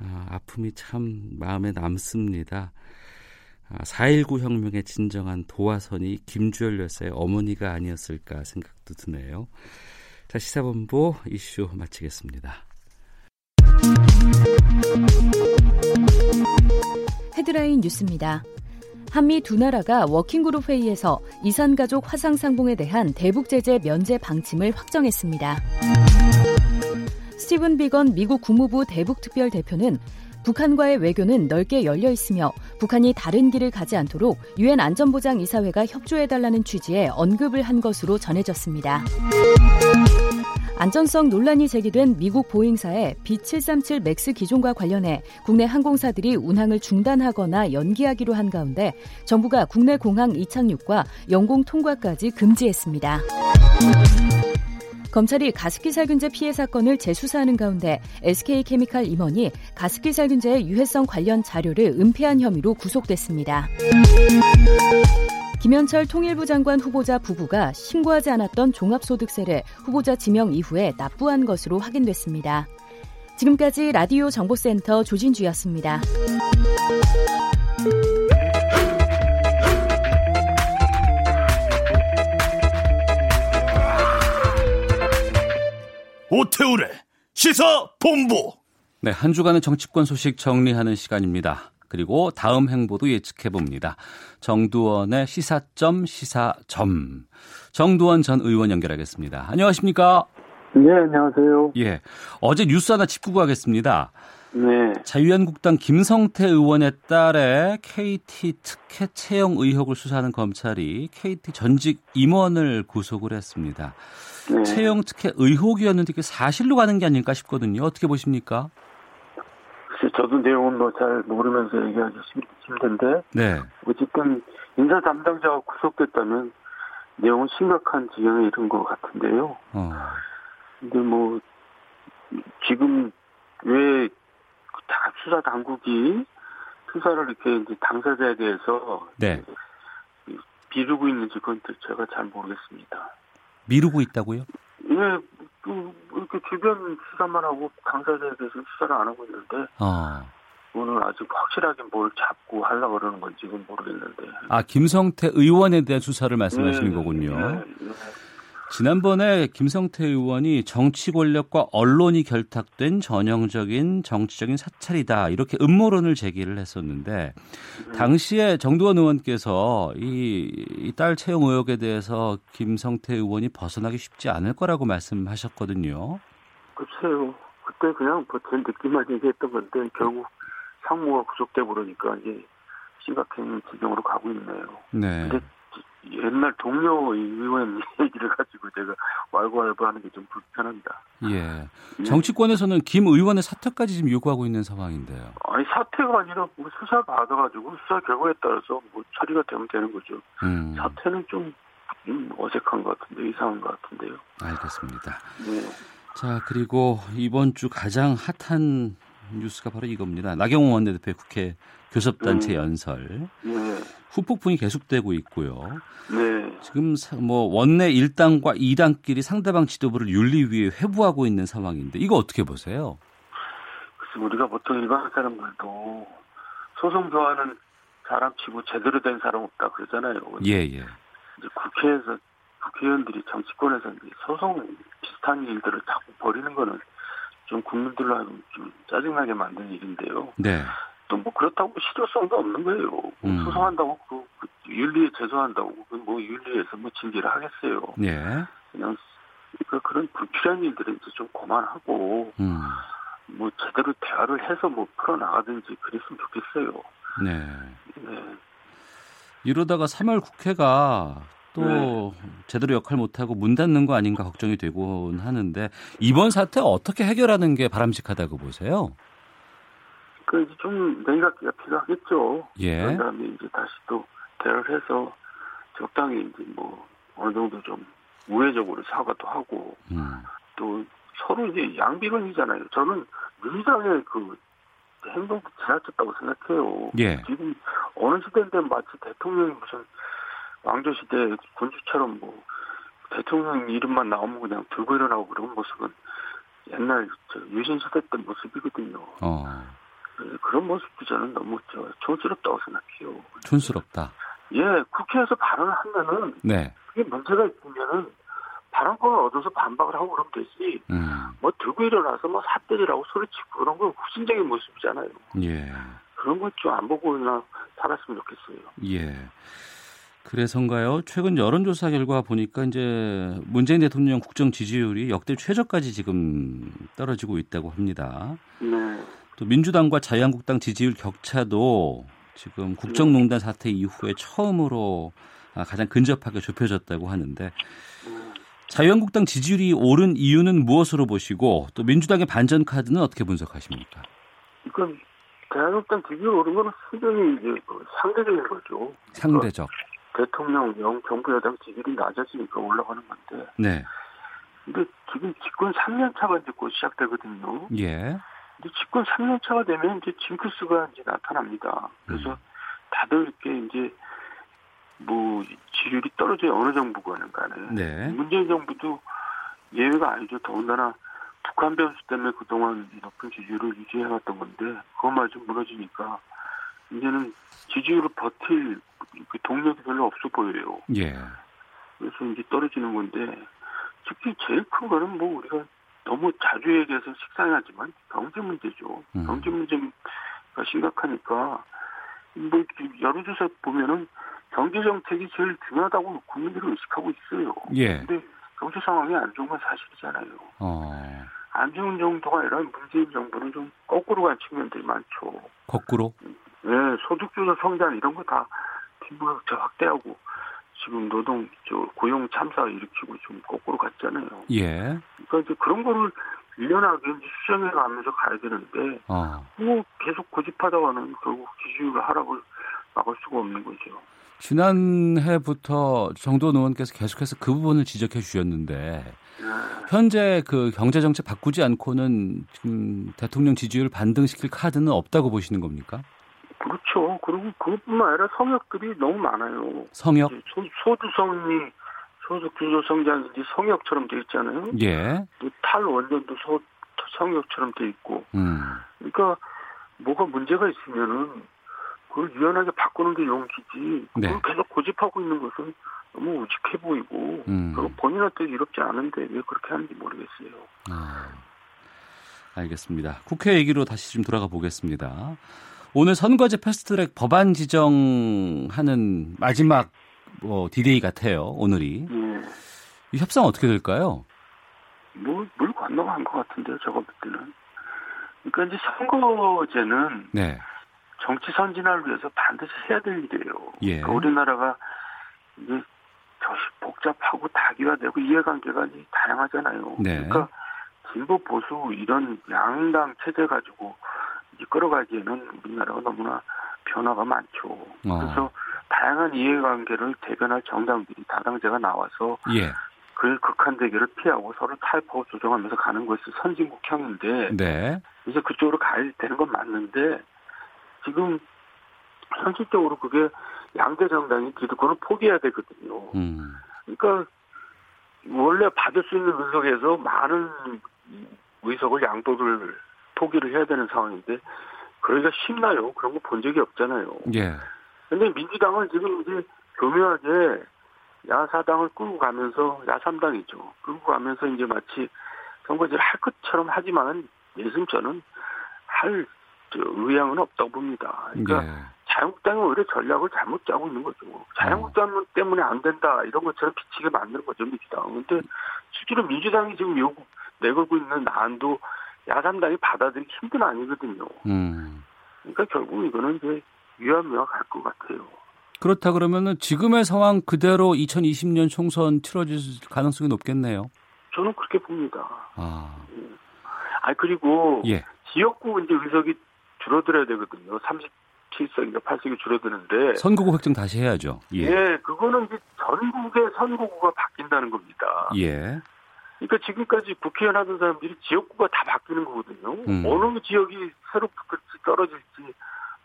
아, 아픔이 참 마음에 남습니다. 사일구 혁명의 진정한 도화선이 김주열 열사의 어머니가 아니었을까 생각도 드네요. 자, 시사본부 이슈 마치겠습니다. 헤드라인 뉴스입니다. 한미 두 나라가 워킹그룹 회의에서 이산가족 화상상봉에 대한 대북 제재 면제 방침을 확정했습니다. 스티븐 비건 미국 국무부 대북특별대표는 북한과의 외교는 넓게 열려 있으며 북한이 다른 길을 가지 않도록 유엔 안전보장이사회가 협조해달라는 취지의 언급을 한 것으로 전해졌습니다. 안전성 논란이 제기된 미국 보잉사의 비 칠삼칠 맥스 기종과 관련해 국내 항공사들이 운항을 중단하거나 연기하기로 한 가운데 정부가 국내 공항 이착륙과 영공 통과까지 금지했습니다. 검찰이 가습기 살균제 피해 사건을 재수사하는 가운데 에스케이케미칼 임원이 가습기 살균제의 유해성 관련 자료를 은폐한 혐의로 구속됐습니다. 김현철 통일부 장관 후보자 부부가 신고하지 않았던 종합소득세를 후보자 지명 이후에 납부한 것으로 확인됐습니다. 지금까지 라디오 정보센터 조진주였습니다. 오태우래 시사본부. 네, 한 주간의 정치권 소식 정리하는 시간입니다. 그리고 다음 행보도 예측해봅니다. 정두원의 시사점 시사점. 정두원 전 의원 연결하겠습니다. 안녕하십니까? 네, 안녕하세요. 예, 어제 뉴스 하나 짚고 가겠습니다. 네. 자유한국당 김성태 의원의 딸의 케이티 특혜 채용 의혹을 수사하는 검찰이 케이티 전직 임원을 구속을 했습니다. 네. 채용 특혜 의혹이었는데 이게 사실로 가는 게 아닐까 싶거든요. 어떻게 보십니까? 저도 내용은 뭐 잘 모르면서 얘기하기 힘든데 네. 어쨌든 인사 담당자가 구속됐다면 내용은 심각한 지경에 이른 것 같은데요. 어. 근데 뭐 지금 왜 수사 당국이 수사를 이렇게 이제 당사자에 대해서 네. 미루고 있는지 그건 제가 잘 모르겠습니다. 미루고 있다고요? 예, 이렇게 주변 수사만 하고 당사자에 대해서 수사를 안 하고 있는데 어. 오늘 아직 확실하게 뭘 잡고 하려고 그러는 건지 그건 모르겠는데. 아, 김성태 의원에 대한 수사를 말씀하시는 네, 거군요. 네, 네. 지난번에 김성태 의원이 정치 권력과 언론이 결탁된 전형적인 정치적인 사찰이다 이렇게 음모론을 제기를 했었는데 당시에 정두원 의원께서 이, 이 딸 채용 의혹에 대해서 김성태 의원이 벗어나기 쉽지 않을 거라고 말씀하셨거든요. 글쎄요. 그때 그냥 제 느낌만 얘기했던 건데 결국 상무가 구속되고 그러니까 이제 심각한 지경으로 가고 있네요. 네. 근데 옛날 동료 의원 얘기를 가지고 제가 왈가왈부 하는 게 좀 불편합니다. 예. 정치권에서는 김 의원의 사퇴까지 지금 요구하고 있는 상황인데요. 아니, 사퇴가 아니라 뭐 수사 받아가지고 수사 결과에 따라서 뭐 처리가 되면 되는 거죠. 음. 사퇴는 좀, 좀 어색한 것 같은데, 이상한 것 같은데요. 알겠습니다. 네. 자, 그리고 이번 주 가장 핫한 뉴스가 바로 이겁니다. 나경원 원내대표의 국회 교섭단체 음. 연설. 네. 후폭풍이 계속되고 있고요. 네. 지금 뭐 원내 일 당과 이 당끼리 상대방 지도부를 윤리위에 회부하고 있는 상황인데 이거 어떻게 보세요? 글쎄, 우리가 보통 일반 사람들도 소송 좋아하는 사람 치고 제대로 된 사람 없다 그러잖아요. 예예. 예. 이제 국회에서 국회의원들이 정치권에서 소송 비슷한 일들을 자꾸 벌이는 거는 좀 국민들로 하여금 좀 짜증나게 만든 일인데요. 네. 또 뭐 그렇다고 실효성도 없는 거예요. 음. 소송한다고 그, 그 윤리에 제소한다고 그 뭐 윤리에서 뭐 징계를 하겠어요. 예. 그냥 그러니까 그런 불필요한 일들은 이제 좀 그만하고 음. 뭐 제대로 대화를 해서 뭐 풀어 나가든지 그랬으면 좋겠어요. 네. 네. 이러다가 삼월 국회가 또 네. 제대로 역할 못하고 문 닫는 거 아닌가 걱정이 되곤 하는데 이번 사태 어떻게 해결하는 게 바람직하다고 보세요? 그 이제 좀 냉각기가 필요하겠죠. 예. 그런 다음에 이제 다시 또 대화해서 적당히 이제 뭐 어느 정도 좀 우회적으로 사과도 하고 음. 또 서로 이제 양비론이잖아요. 저는 민주당의 그 행동도 지나쳤다고 생각해요. 예. 지금 어느 시대인데 마치 대통령이 무슨 왕조시대 군주처럼 뭐 대통령 이름만 나오면 그냥 들고 일어나고 그런 모습은 옛날 유신시대 때 모습이거든요. 어. 그런 모습도 저는 너무 촌스럽다고 생각해요. 촌스럽다? 예, 국회에서 발언을 하면은 네. 그게 문제가 있으면은 발언권을 얻어서 반박을 하고 그러면 되지 음. 뭐 들고 일어나서 뭐 삿대질하고 소리치고 그런 건 혁신적인 모습이잖아요. 예. 그런 것 좀 안 보고 그냥 살았으면 좋겠어요. 예. 그래서인가요? 최근 여론조사 결과 보니까 이제 문재인 대통령 국정 지지율이 역대 최저까지 지금 떨어지고 있다고 합니다. 네. 또 민주당과 자유한국당 지지율 격차도 지금 국정농단 사태 이후에 처음으로 가장 근접하게 좁혀졌다고 하는데 자유한국당 지지율이 오른 이유는 무엇으로 보시고 또 민주당의 반전 카드는 어떻게 분석하십니까? 이건 자유한국당 지지율 오른 건 수준이 이제 상대적인 거죠. 상대적. 대통령, 영, 정부 여당 지지율이 낮아지니까 올라가는 건데. 네. 근데 지금 집권 삼 년 차가 이제 곧 시작되거든요. 예. 근데 집권 삼 년 차가 되면 이제 징크스가 이제 나타납니다. 그래서 음. 다들 이렇게 이제 뭐 지지율이 떨어져요. 어느 정부가는 간에. 네. 문재인 정부도 예외가 아니죠. 더군다나 북한 변수 때문에 그동안 높은 지지율을 유지해왔던 건데 그것마저 무너지니까 이제는 지지율을 버틸 그 동력이 별로 없어 보여요. 예. 그래서 이제 떨어지는 건데, 특히 제일 큰 거는 뭐 우리가 너무 자주 얘기해서 식상하지만 경제 문제죠. 음. 경제 문제가 심각하니까, 뭐 여론조사 보면은 경제 정책이 제일 중요하다고 국민들이 의식하고 있어요. 예. 근데 경제 상황이 안 좋은 건 사실이잖아요. 어. 안 좋은 정도가 아니라 문재인 정부는 좀 거꾸로 간 측면들이 많죠. 거꾸로? 예, 소득주도 성장 이런 거 다 빈부격차 확대하고 지금 노동 저 고용 참사 일으키고 좀 거꾸로 갔잖아요. 예. 그러니까 이제 그런 거를 일련하게 수정해 가면서 가야 되는데, 어. 뭐 계속 고집하다가는 결국 지지율 하락을 막을 수가 없는 거죠. 지난해부터 정도원 의원께서 계속해서 그 부분을 지적해 주셨는데 네. 현재 그 경제 정책 바꾸지 않고는 지금 대통령 지지율 반등시킬 카드는 없다고 보시는 겁니까? 그렇죠. 그리고 그것뿐만 아니라 성역들이 너무 많아요. 성역? 소, 소득성이 소득주도 성장이 성역처럼 돼 있잖아요. 예. 탈원전도 소, 성역처럼 돼 있고. 음. 그러니까 뭐가 문제가 있으면은 그걸 유연하게 바꾸는 게 용기지. 그걸 네. 계속 고집하고 있는 것은 너무 우직해 보이고 음. 그리고 본인한테 이롭지 않은데 왜 그렇게 하는지 모르겠어요. 아, 알겠습니다. 국회 얘기로 다시 좀 돌아가 보겠습니다. 오늘 선거제 패스트트랙 법안 지정하는 마지막 뭐 디데이 같아요. 오늘이. 네. 이 협상 어떻게 될까요? 뭐, 물 건너간 것 같은데요. 저것들은. 그러니까 이제 선거제는 네. 정치 선진화를 위해서 반드시 해야 될 일이에요. 예. 그러니까 우리나라가 이제 복잡하고 다기화되고 이해관계가 이제 다양하잖아요. 네. 그러니까 진보 보수 이런 양당 체제 가지고 이끌어가기에는 우리나라가 너무나 변화가 많죠. 어. 그래서 다양한 이해관계를 대변할 정당들이 다당제가 나와서 예. 그 극한 대결을 피하고 서로 타협하고 조정하면서 가는 것이 선진국형인데 네. 이제 그쪽으로 가야 되는 건 맞는데 지금 현실적으로 그게 양대 정당이 기득권을 포기해야 되거든요. 음. 그러니까 원래 받을 수 있는 의석에서 많은 의석을 양도를 포기를 해야 되는 상황인데 그러기가 쉽나요? 그런 거 본 적이 없잖아요. 예. 근데 민주당은 지금 이제 교묘하게 야사당을 끌고 가면서 야삼당이죠. 끌고 가면서 이제 마치 선거제를 할 것처럼 하지만 내심 저는 할 의향은 없다고 봅니다. 그러니까 예. 자유한국당이 오히려 전략을 잘못 짜고 있는 거죠. 자유한국당 어. 때문에 안 된다 이런 것처럼 비치게 만드는 거죠 민주당은. 근데 실제로 민주당이 지금 요구 내걸고 있는 안도 야삼당이 받아들이기 힘든 아니거든요. 음. 그러니까 결국 이거는 이제 위험해갈 것 같아요. 그렇다 그러면은 지금의 상황 그대로 이천이십 년 총선 치러질 가능성이 높겠네요. 저는 그렇게 봅니다. 아, 아 그리고 예. 지역구 이제 의석이 줄어들어야 되거든요. 삼십칠 석인가 팔 석이 줄어드는데 선거구 확정 다시 해야죠. 예, 예 그거는 이제 전국의 선거구가 바뀐다는 겁니다. 예. 그러니까 지금까지 국회의원 하던 사람들이 지역구가 다 바뀌는 거거든요. 음. 어느 지역이 새로 붙을지 떨어질지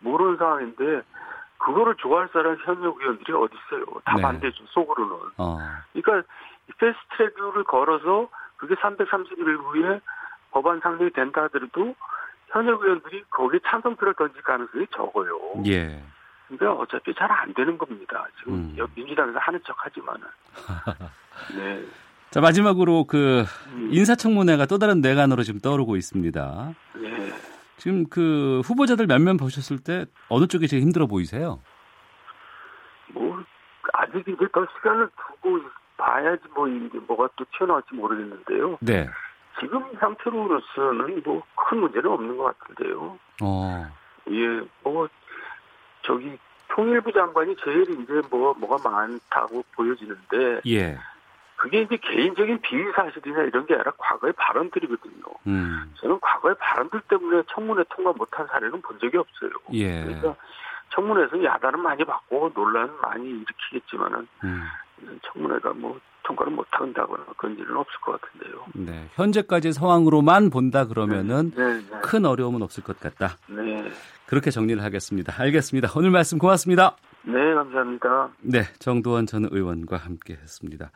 모르는 상황인데 그거를 좋아할 사람 현역 의원들이 어디 있어요. 다 네. 반대죠. 속으로는. 어. 그러니까 패스트트랙을 걸어서 그게 삼백삼십일 일 후에 법안 상정이 된다 하더라도 현역 의원들이 거기에 찬성표를 던질 가능성이 적어요. 예. 그러니까 어차피 잘 안 되는 겁니다. 지금 음. 민주당에서 하는 척하지만은. 네. 자, 마지막으로 그 인사청문회가 또 다른 내관으로 지금 떠오르고 있습니다. 네. 지금 그 후보자들 몇명 보셨을 때 어느 쪽이 제일 힘들어 보이세요? 뭐 아직 이제 더 시간을 두고 봐야지 뭐 이게 뭐가 또 튀어나올지 모르겠는데요. 네. 지금 상태로서는 뭐 큰 문제는 없는 것 같은데요. 어. 예, 뭐 저기 통일부 장관이 제일 이제 뭐 뭐가 많다고 보여지는데. 예. 그게 이제 개인적인 비위 사실이나 이런 게 아니라 과거의 발언들이거든요. 음. 저는 과거의 발언들 때문에 청문회 통과 못한 사례는 본 적이 없어요. 예. 그러니까 청문회에서 야단은 많이 받고 논란은 많이 일으키겠지만은 음. 청문회가 뭐 통과를 못한다거나 그런 일은 없을 것 같은데요. 네, 현재까지의 상황으로만 본다 그러면은 네, 네, 네. 큰 어려움은 없을 것 같다. 네. 그렇게 정리를 하겠습니다. 알겠습니다. 오늘 말씀 고맙습니다. 네, 감사합니다. 네, 정도원 전 의원과 함께했습니다.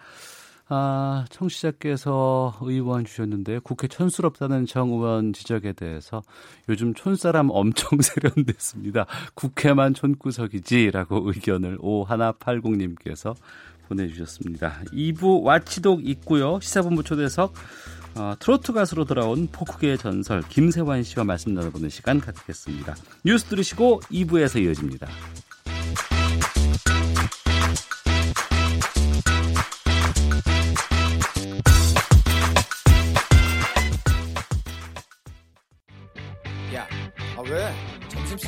아, 청취자께서 의원 주셨는데 국회 촌스럽다는 정 의원 지적에 대해서 요즘 촌사람 엄청 세련됐습니다. 국회만 촌구석이지라고 의견을 오일팔공님께서 보내주셨습니다. 이 부 와치독 있고요. 시사본부 초대석 어, 트로트 가수로 돌아온 포크계의 전설 김세환 씨와 말씀 나눠보는 시간 갖겠습니다. 뉴스 들으시고 이 부에서 이어집니다.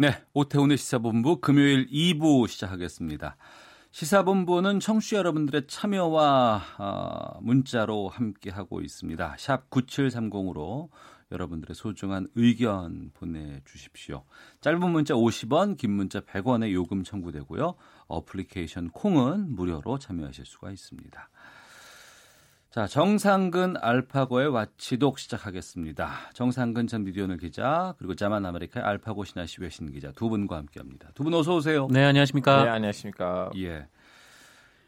네, 오태훈의 시사본부 금요일 이 부 시작하겠습니다. 시사본부는 청취자 여러분들의 참여와 어, 문자로 함께하고 있습니다. 샵 구칠삼공으로 여러분들의 소중한 의견 보내주십시오. 짧은 문자 오십 원, 긴 문자 백 원의 요금 청구되고요. 어플리케이션 콩은 무료로 참여하실 수가 있습니다. 자, 정상근 알파고의 와치독 시작하겠습니다. 정상근 전 미디어오늘 기자 그리고 자만 아메리카의 알파고 신하시 외신 기자 두 분과 함께합니다. 두 분 어서 오세요. 네, 안녕하십니까. 네, 안녕하십니까. 예,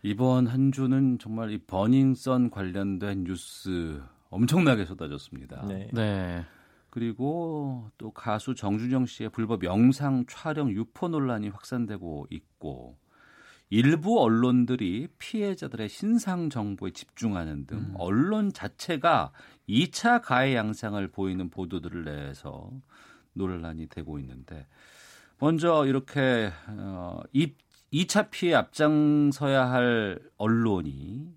이번 한 주는 정말 이 버닝썬 관련된 뉴스 엄청나게 쏟아졌습니다. 네. 네. 그리고 또 가수 정준영 씨의 불법 영상 촬영 유포 논란이 확산되고 있고. 일부 언론들이 피해자들의 신상 정보에 집중하는 등 음. 언론 자체가 이 차 가해 양상을 보이는 보도들을 내서 논란이 되고 있는데 먼저 이렇게 어, 이 차 피해에 앞장서야 할 언론이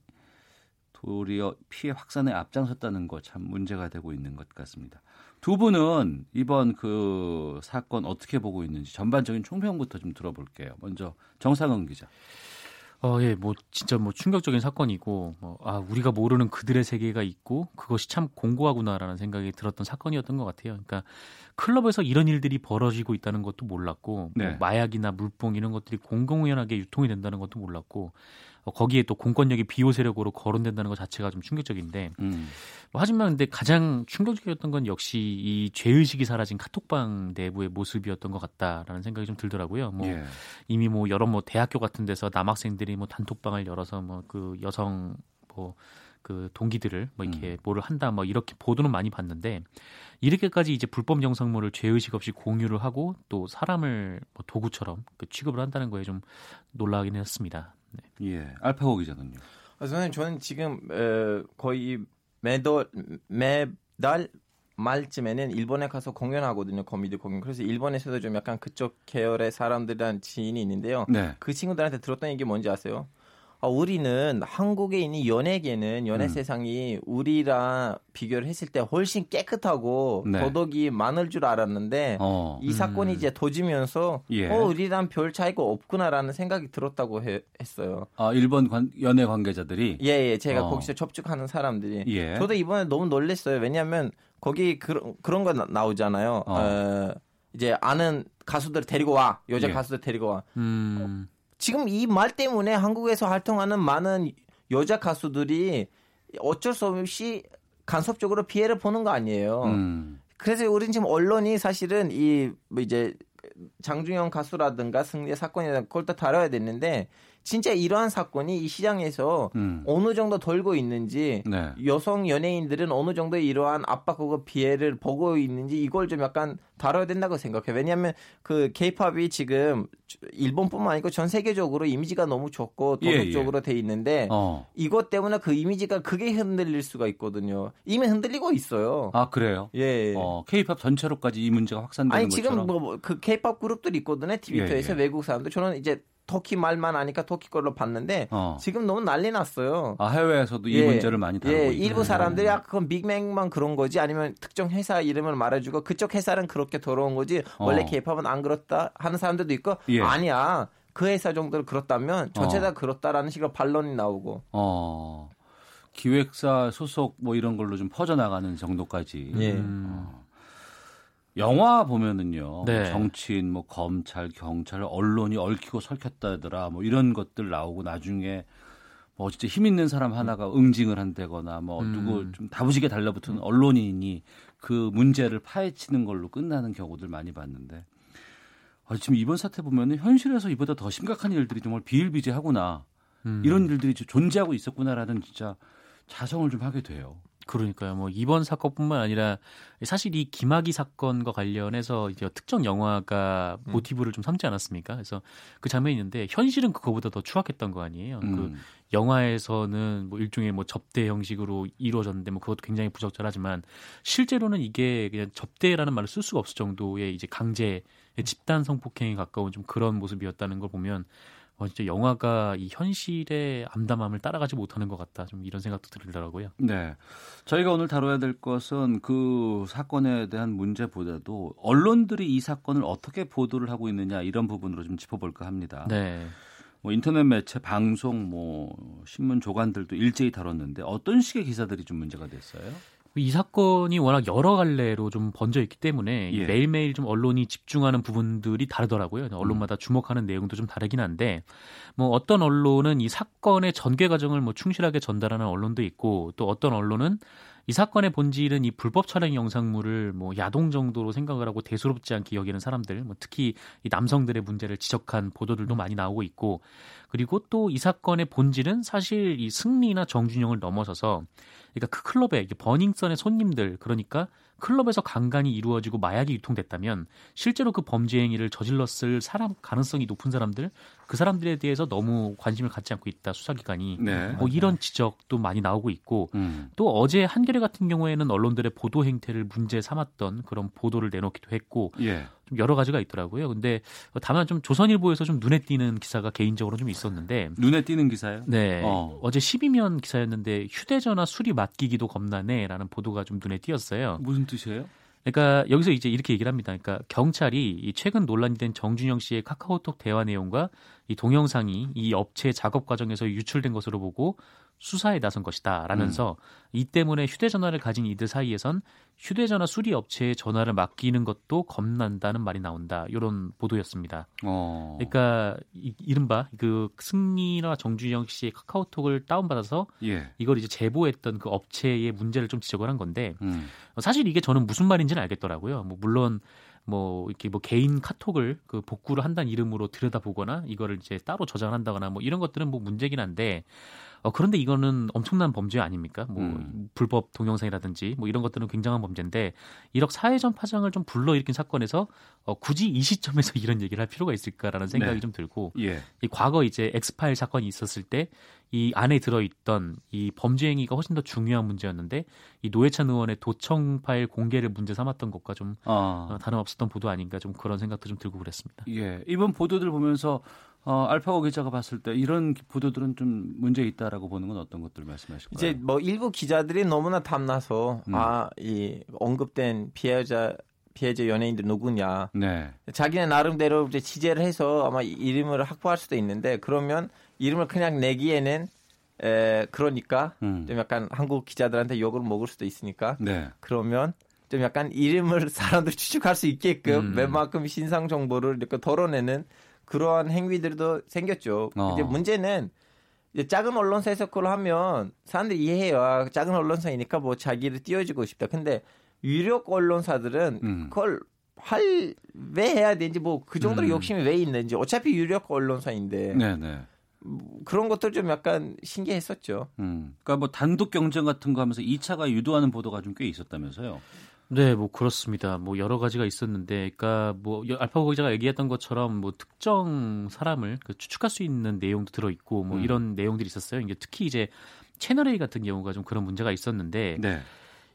도리어 피해 확산에 앞장섰다는 것 참 문제가 되고 있는 것 같습니다. 두 분은 이번 그 사건 어떻게 보고 있는지 전반적인 총평부터 좀 들어볼게요. 먼저 정상은 기자. 어, 예, 뭐 진짜 뭐 충격적인 사건이고, 뭐, 아 우리가 모르는 그들의 세계가 있고 그것이 참 공고하구나라는 생각이 들었던 사건이었던 것 같아요. 그러니까 클럽에서 이런 일들이 벌어지고 있다는 것도 몰랐고, 네. 뭐 마약이나 물뽕 이런 것들이 공공연하게 유통이 된다는 것도 몰랐고. 거기에 또 공권력이 비호 세력으로 거론된다는 것 자체가 좀 충격적인데 음. 뭐 하지만 근데 가장 충격적이었던 건 역시 이 죄의식이 사라진 카톡방 내부의 모습이었던 것 같다라는 생각이 좀 들더라고요. 뭐 예. 이미 뭐 여러 뭐 대학교 같은 데서 남학생들이 뭐 단톡방을 열어서 뭐 그 여성 뭐 그 동기들을 뭐 이렇게 음. 뭐를 한다 뭐 이렇게 보도는 많이 봤는데 이렇게까지 이제 불법 영상물을 죄의식 없이 공유를 하고 또 사람을 뭐 도구처럼 그 취급을 한다는 거에 좀 놀라긴 했습니다. 네. 예, 알파고 기자는요. 아, 저는 저는 지금 에, 거의 매달 매달 말쯤에는 일본에 가서 공연하거든요. 코미디 공연. 그래서 일본에서도 좀 약간 그쪽 계열의 사람들이랑 지인이 있는데요. 네. 그 친구들한테 들었던 얘기 뭔지 아세요? 아, 우리는 한국에 있는 연예계는 연예 음. 세상이 우리랑 비교를 했을 때 훨씬 깨끗하고 네. 도덕이 많을 줄 알았는데 어. 이 사건이 음. 이제 터지면서 예. 어, 우리랑 별 차이가 없구나라는 생각이 들었다고 해, 했어요. 아, 일본 관, 연예 관계자들이? 예예, 예, 제가 어. 거기서 접촉하는 사람들이. 예. 저도 이번에 너무 놀랐어요. 왜냐하면 거기 그, 그런 거 나, 나오잖아요. 어. 어, 이제 아는 가수들 데리고 와. 여자 예. 가수들 데리고 와. 음. 어, 지금 이 말 때문에 한국에서 활동하는 많은 여자 가수들이 어쩔 수 없이 간섭적으로 피해를 보는 거 아니에요. 음. 그래서 우리는 지금 언론이 사실은 이 뭐 이제 장준영 가수라든가 승리 사건이나 그걸 다 다뤄야 되는데 진짜 이러한 사건이 이 시장에서 음. 어느 정도 돌고 있는지 네. 여성 연예인들은 어느 정도 이러한 압박과 피해를 보고 있는지 이걸 좀 약간 다뤄야 된다고 생각해요. 왜냐하면 그 K-팝이 지금 일본뿐만 아니고 전 세계적으로 이미지가 너무 좋고 도덕적으로 예, 예. 돼 있는데 어. 이것 때문에 그 이미지가 그게 흔들릴 수가 있거든요. 이미 흔들리고 있어요. 아 그래요? 예. 어, K-팝 전체로까지 이 문제가 확산되는 아니, 것처럼. 아니 지금 뭐 그 K-팝 그룹들이 있거든요. 트위터에서 예, 예. 외국 사람들 저는 이제 터키 말만 아니까 터키 걸로 봤는데 어. 지금 너무 난리 났어요. 아, 해외에서도 이 예. 문제를 많이 다루고 예. 있고 일부 사람들이 아, 그건 빅맥만 그런 거지 아니면 특정 회사 이름을 말해주고 그쪽 회사는 그렇게 더러운 거지 어. 원래 K-팝은 안 그렇다 하는 사람들도 있고 예. 아니야 그 회사 정도로 그렇다면 전체 다 어. 그렇다라는 식으로 반론이 나오고 어. 기획사 소속 뭐 이런 걸로 좀 퍼져나가는 정도까지 예. 음. 영화 보면은요 네. 정치인, 뭐 검찰, 경찰, 언론이 얽히고 설켰다더라 뭐 이런 것들 나오고 나중에 뭐 진짜 힘 있는 사람 하나가 응징을 한다거나 뭐 음. 누구 좀 다부지게 달라붙은 언론인이 그 문제를 파헤치는 걸로 끝나는 경우들 많이 봤는데 아, 지금 이번 사태 보면은 현실에서 이보다 더 심각한 일들이 정말 비일비재하구나 음. 이런 일들이 존재하고 있었구나라는 진짜 자성을 좀 하게 돼요. 그러니까요. 뭐 이번 사건뿐만 아니라 사실 이 김학의 사건과 관련해서 이제 특정 영화가 모티브를 음. 좀 삼지 않았습니까? 그래서 그 장면이 있는데 현실은 그거보다 더 추악했던 거 아니에요. 음. 그 영화에서는 뭐 일종의 뭐 접대 형식으로 이루어졌는데 뭐 그것도 굉장히 부적절하지만 실제로는 이게 그냥 접대라는 말을 쓸 수가 없을 정도의 이제 강제 집단 성폭행에 가까운 좀 그런 모습이었다는 걸 보면 어, 진짜 영화가 이 현실의 암담함을 따라가지 못하는 것 같다. 좀 이런 생각도 들더라고요. 네, 저희가 오늘 다뤄야 될 것은 그 사건에 대한 문제보다도 언론들이 이 사건을 어떻게 보도를 하고 있느냐 이런 부분으로 좀 짚어볼까 합니다. 네. 뭐 인터넷 매체, 방송, 뭐 신문 조간들도 일제히 다뤘는데 어떤 식의 기사들이 좀 문제가 됐어요? 이 사건이 워낙 여러 갈래로 좀 번져 있기 때문에 예. 매일매일 좀 언론이 집중하는 부분들이 다르더라고요. 언론마다 주목하는 내용도 좀 다르긴 한데 뭐 어떤 언론은 이 사건의 전개 과정을 뭐 충실하게 전달하는 언론도 있고 또 어떤 언론은 이 사건의 본질은 이 불법 촬영 영상물을 뭐 야동 정도로 생각을 하고 대수롭지 않게 여기는 사람들, 뭐 특히 이 남성들의 문제를 지적한 보도들도 많이 나오고 있고, 그리고 또 이 사건의 본질은 사실 이 승리나 정준영을 넘어서서, 그러니까 그 클럽에 버닝썬의 손님들, 그러니까 클럽에서 강간이 이루어지고 마약이 유통됐다면 실제로 그 범죄 행위를 저질렀을 사람 가능성이 높은 사람들, 그 사람들에 대해서 너무 관심을 갖지 않고 있다 수사기관이 네. 뭐 이런 지적도 많이 나오고 있고 음. 또 어제 한겨레 같은 경우에는 언론들의 보도 행태를 문제 삼았던 그런 보도를 내놓기도 했고 예. 좀 여러 가지가 있더라고요. 근데 다만 좀 조선일보에서 좀 눈에 띄는 기사가 개인적으로 좀 있었는데 눈에 띄는 기사요? 네. 어. 어제 십이 면 기사였는데 휴대전화 수리 맡기기도 겁나네라는 보도가 좀 눈에 띄었어요. 무슨 뜻이에요? 그러니까 여기서 이제 이렇게 얘기를 합니다. 그러니까 경찰이 최근 논란이 된 정준영 씨의 카카오톡 대화 내용과 이 동영상이 이 업체 작업 과정에서 유출된 것으로 보고 수사에 나선 것이다 라면서 음. 이 때문에 휴대전화를 가진 이들 사이에선 휴대전화 수리 업체에 전화를 맡기는 것도 겁난다는 말이 나온다. 이런 보도였습니다. 어. 그러니까 이, 이른바 그 승리나 정준영 씨의 카카오톡을 다운받아서 예. 이걸 이제 제보했던 그 업체의 문제를 좀 지적을 한 건데 음. 사실 이게 저는 무슨 말인지는 알겠더라고요. 뭐 물론 뭐 이렇게 뭐 개인 카톡을 그 복구를 한다는 이름으로 들여다보거나 이거를 이제 따로 저장한다거나 뭐 이런 것들은 뭐 문제긴 한데 어, 그런데 이거는 엄청난 범죄 아닙니까? 뭐 음. 불법 동영상이라든지 뭐 이런 것들은 굉장한 범죄인데 일억 사회적 파장을 좀 불러일으킨 사건에서 어, 굳이 이 시점에서 이런 얘기를 할 필요가 있을까라는 생각이 네. 좀 들고 예. 이 과거 이제 엑스파일 사건이 있었을 때 이 안에 들어있던 이 범죄 행위가 훨씬 더 중요한 문제였는데 이 노회찬 의원의 도청 파일 공개를 문제 삼았던 것과 좀 아. 어, 다름없었던 보도 아닌가 좀 그런 생각도 좀 들고 그랬습니다. 예, 이번 보도들 보면서 어, 알파고 기자가 봤을 때 이런 보도들은 좀 문제 있다라고 보는 건 어떤 것들 말씀하실까요? 이제 뭐 일부 기자들이 너무나 탐나서 음. 아, 이 언급된 피해자 피해자 연예인들 누구냐? 네. 자기네 나름대로 이제 취재를 해서 아마 이름을 확보할 수도 있는데 그러면 이름을 그냥 내기에는 에, 그러니까 음. 좀 약간 한국 기자들한테 욕을 먹을 수도 있으니까 네. 그러면 좀 약간 이름을 사람들 추측할 수 있게끔 음. 웬만큼 신상 정보를 이렇게 덜어내는 그러한 행위들도 생겼죠. 어. 근데 문제는 이제 작은 언론사에서 그걸 하면 사람들이 이해해요. 작은 언론사이니까 뭐 자기를 띄워주고 싶다. 근데 유력 언론사들은 음. 그걸 할, 왜 해야 되는지 뭐 그 정도로 음. 욕심이 왜 있는지 어차피 유력 언론사인데 네네. 그런 것들 좀 약간 신기했었죠. 음. 그러니까 뭐 단독 경쟁 같은 거 하면서 이 차가 유도하는 보도가 좀 꽤 있었다면서요. 네, 뭐 그렇습니다. 뭐 여러 가지가 있었는데, 그러니까 뭐 알파고 기자가 얘기했던 것처럼 뭐 특정 사람을 그 추측할 수 있는 내용도 들어 있고, 뭐 음. 이런 내용들이 있었어요. 이게 특히 이제 채널 A 같은 경우가 좀 그런 문제가 있었는데, 네.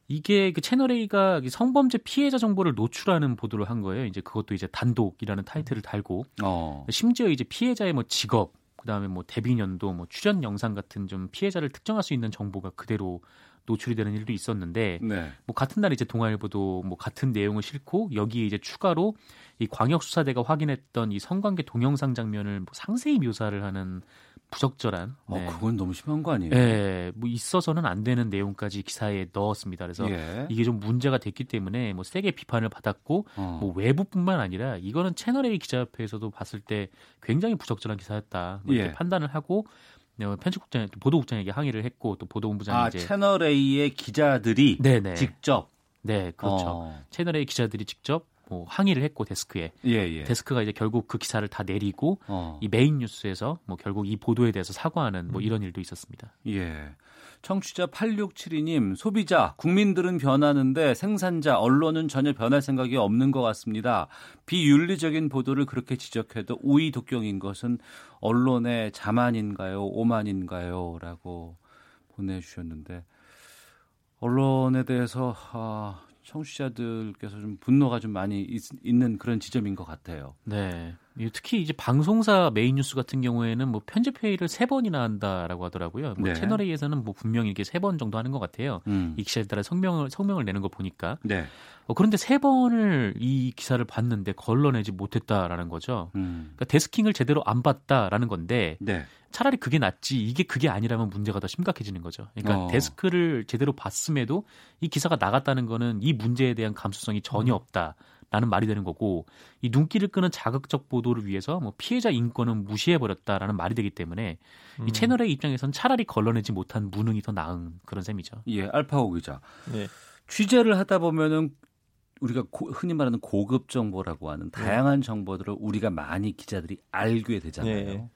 이게 그 채널 A가 성범죄 피해자 정보를 노출하는 보도를 한 거예요. 이제 그것도 이제 단독이라는 타이틀을 달고, 어. 심지어 이제 피해자의 뭐 직업, 그다음에 뭐 데뷔 연도, 뭐 출연 영상 같은 좀 피해자를 특정할 수 있는 정보가 그대로 노출이 되는 일도 있었는데, 네. 뭐 같은 날 이제 동아일보도 뭐 같은 내용을 싣고 여기에 이제 추가로 이 광역수사대가 확인했던 이 성관계 동영상 장면을 뭐 상세히 묘사를 하는 부적절한, 어, 네. 그건 너무 심한 거 아니에요? 네, 뭐 있어서는 안 되는 내용까지 기사에 넣었습니다. 그래서 예. 이게 좀 문제가 됐기 때문에 뭐 세게 비판을 받았고, 어. 뭐 외부뿐만 아니라 이거는 채널 A 기자협회에서도 봤을 때 굉장히 부적절한 기사였다 뭐 이렇게 예. 판단을 하고. 편집국장, 보도국장에게 항의를 했고 또 보도본부장 아, 이제 채널 A의 기자들이 네네. 직접 네 그렇죠 어. 채널 A 기자들이 직접 뭐 항의를 했고 데스크에 예, 예. 데스크가 이제 결국 그 기사를 다 내리고 어. 이 메인 뉴스에서 뭐 결국 이 보도에 대해서 사과하는 뭐 이런 일도 있었습니다. 예. 청취자 팔육칠이 님 소비자 국민들은 변하는데 생산자 언론은 전혀 변할 생각이 없는 것 같습니다. 비윤리적인 보도를 그렇게 지적해도 우위 독경인 것은 언론의 자만인가요 오만인가요 라고 보내주셨는데 언론에 대해서 아, 청취자들께서 좀 분노가 좀 많이 있, 있는 그런 지점인 것 같아요. 네. 특히 이제 방송사 메인 뉴스 같은 경우에는 뭐 편집 회의를 세 번이나 한다라고 하더라고요. 뭐 네. 채널 A에서는 뭐 분명히 이게 세 번 정도 하는 것 같아요. 음. 이 기사에 따라 성명을 성명을 내는 거 보니까. 네. 어, 그런데 세 번을 이 기사를 봤는데 걸러내지 못했다라는 거죠. 음. 그러니까 데스킹을 제대로 안 봤다라는 건데. 네. 차라리 그게 낫지 이게 그게 아니라면 문제가 더 심각해지는 거죠. 그러니까 어. 데스크를 제대로 봤음에도 이 기사가 나갔다는 거는 이 문제에 대한 감수성이 전혀 음. 없다. 라는 말이 되는 거고 이 눈길을 끄는 자극적 보도를 위해서 뭐 피해자 인권은 무시해버렸다라는 말이 되기 때문에 음. 이 채널의 입장에선 차라리 걸러내지 못한 무능이 더 나은 그런 셈이죠. 예, 알파고 기자. 네. 취재를 하다 보면은 우리가 고, 흔히 말하는 고급 정보라고 하는 다양한 네. 정보들을 우리가 많이 기자들이 알게 되잖아요. 네.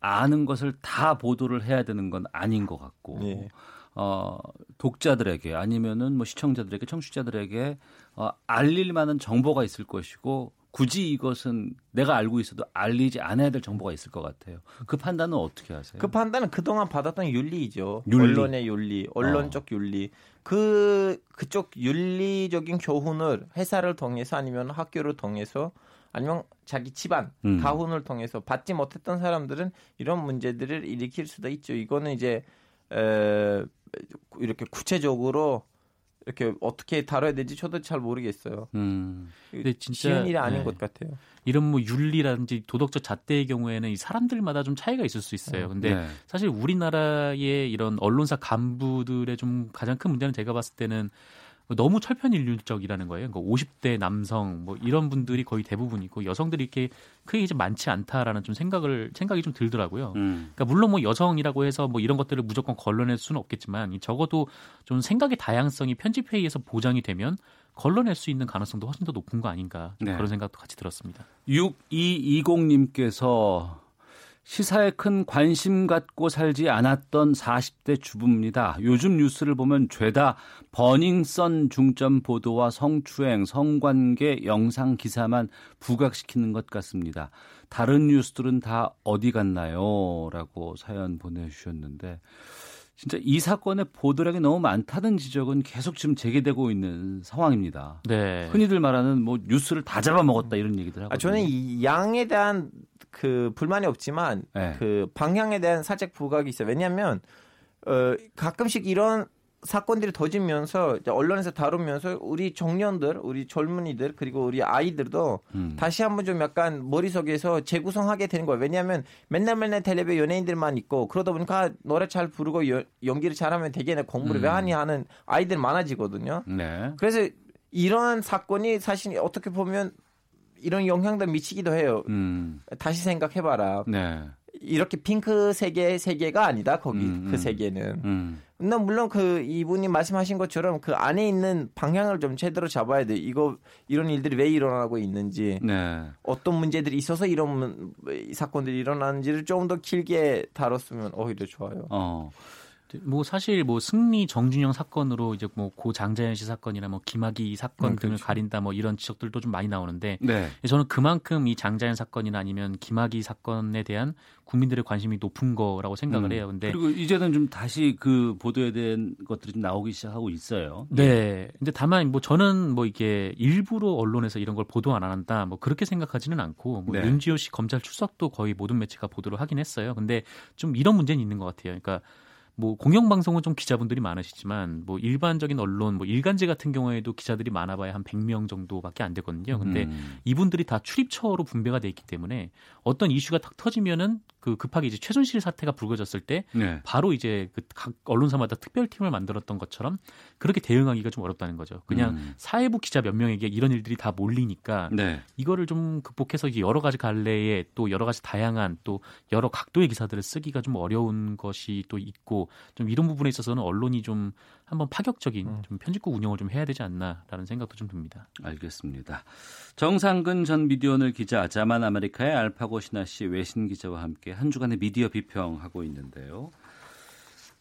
아는 것을 다 보도를 해야 되는 건 아닌 것 같고 네. 어, 독자들에게 아니면은 뭐 시청자들에게 청취자들에게 어, 알릴 만한 정보가 있을 것이고 굳이 이것은 내가 알고 있어도 알리지 않아야 될 정보가 있을 것 같아요. 그 판단은 어떻게 하세요? 그 판단은 그동안 받았던 윤리이죠. 윤리. 언론의 윤리, 언론적 어. 윤리. 그 그쪽 윤리적인 교훈을 회사를 통해서 아니면 학교를 통해서 아니면 자기 집안 음. 가훈을 통해서 받지 못했던 사람들은 이런 문제들을 일으킬 수도 있죠. 이거는 이제 에, 이렇게 구체적으로 이렇게 어떻게 다뤄야 될지 저도 잘 모르겠어요. 음. 근데 진짜 쉬운 일이 아닌 네. 것 같아요. 이런 뭐 윤리라든지 도덕적 잣대의 경우에는 이 사람들마다 좀 차이가 있을 수 있어요. 근데 네. 사실 우리나라의 이런 언론사 간부들의 좀 가장 큰 문제는 제가 봤을 때는 너무 철편일률적이라는 거예요. 그러니까 오십 대 남성 뭐 이런 분들이 거의 대부분이고 여성들이 이렇게 크게 이제 많지 않다라는 좀 생각을 생각이 좀 들더라고요. 음. 그러니까 물론 뭐 여성이라고 해서 뭐 이런 것들을 무조건 걸러낼 수는 없겠지만 적어도 좀 생각의 다양성이 편집 회의에서 보장이 되면 걸러낼 수 있는 가능성도 훨씬 더 높은 거 아닌가 네. 그런 생각도 같이 들었습니다. 육이이공 님께서 시사에 큰 관심 갖고 살지 않았던 사십 대 주부입니다. 요즘 뉴스를 보면 죄다 버닝썬 중점 보도와 성추행, 성관계 영상 기사만 부각시키는 것 같습니다. 다른 뉴스들은 다 어디 갔나요? 라고 사연 보내주셨는데 진짜 이 사건의 보도량이 너무 많다는 지적은 계속 지금 제기되고 있는 상황입니다. 네. 흔히들 말하는 뭐 뉴스를 다 잡아먹었다 이런 얘기들 하고. 아, 저는 이 양에 대한 그 불만이 없지만 네. 그 방향에 대한 사적 부각이 있어요. 왜냐하면 어, 가끔씩 이런 사건들이 터지면서 언론에서 다루면서 우리 청년들, 우리 젊은이들 그리고 우리 아이들도 음. 다시 한번 좀 약간 머릿속에서 재구성하게 되는 거예요. 왜냐하면 맨날 맨날 텔레비에 연예인들만 있고 그러다 보니까 노래 잘 부르고 여, 연기를 잘하면 되겠네 공부를 음. 왜 하니 하는 아이들 많아지거든요. 네. 그래서 이런 사건이 사실 어떻게 보면 이런 영향도 미치기도 해요. 음. 다시 생각해봐라. 네. 이렇게 핑크 세계 세계가 아니다 거기 음, 음. 그 세계는. 음. 근데 물론 그 이분이 말씀하신 것처럼 그 안에 있는 방향을 좀 제대로 잡아야 돼. 이거 이런 일들이 왜 일어나고 있는지, 네. 어떤 문제들이 있어서 이런 사건들이 일어나는지를 조금 더 길게 다뤘으면 오히려 좋아요. 어. 뭐 사실 뭐 승리 정준영 사건으로 이제 뭐 고 장자연 씨 사건이나 뭐 김학의 사건 음, 등을 그렇죠. 가린다 뭐 이런 지적들도 좀 많이 나오는데 네. 저는 그만큼 이 장자연 사건이나 아니면 김학의 사건에 대한 국민들의 관심이 높은 거라고 생각을 음. 해요. 근데 그리고 이제는 좀 다시 그 보도에 대한 것들이 좀 나오기 시작하고 있어요. 네. 근데 다만 뭐 저는 뭐 이게 일부러 언론에서 이런 걸 보도 안 한다 뭐 그렇게 생각하지는 않고 뭐 네. 윤지호 씨 검찰 출석도 거의 모든 매체가 보도를 하긴 했어요. 근데 좀 이런 문제는 있는 것 같아요. 그러니까 뭐 공영방송은 좀 기자분들이 많으시지만 뭐 일반적인 언론, 뭐 일간지 같은 경우에도 기자들이 많아봐야 한 백 명 정도밖에 안 되거든요. 근데 음. 이분들이 다 출입처로 분배가 돼 있기 때문에 어떤 이슈가 탁 터지면은 그 급하게 이제 최순실 사태가 불거졌을 때 네. 바로 이제 그 각 언론사마다 특별팀을 만들었던 것처럼 그렇게 대응하기가 좀 어렵다는 거죠. 그냥 음. 사회부 기자 몇 명에게 이런 일들이 다 몰리니까 네. 이거를 좀 극복해서 이제 여러 가지 갈래에 또 여러 가지 다양한 또 여러 각도의 기사들을 쓰기가 좀 어려운 것이 또 있고 좀 이런 부분에 있어서는 언론이 좀 한번 파격적인 음. 좀 편집국 운영을 좀 해야 되지 않나라는 생각도 좀 듭니다. 알겠습니다. 정상근 전 미디어오늘 기자, 자만 아메리카의 알파고 신하시 외신 기자와 함께 한 주간의 미디어 비평하고 있는데요.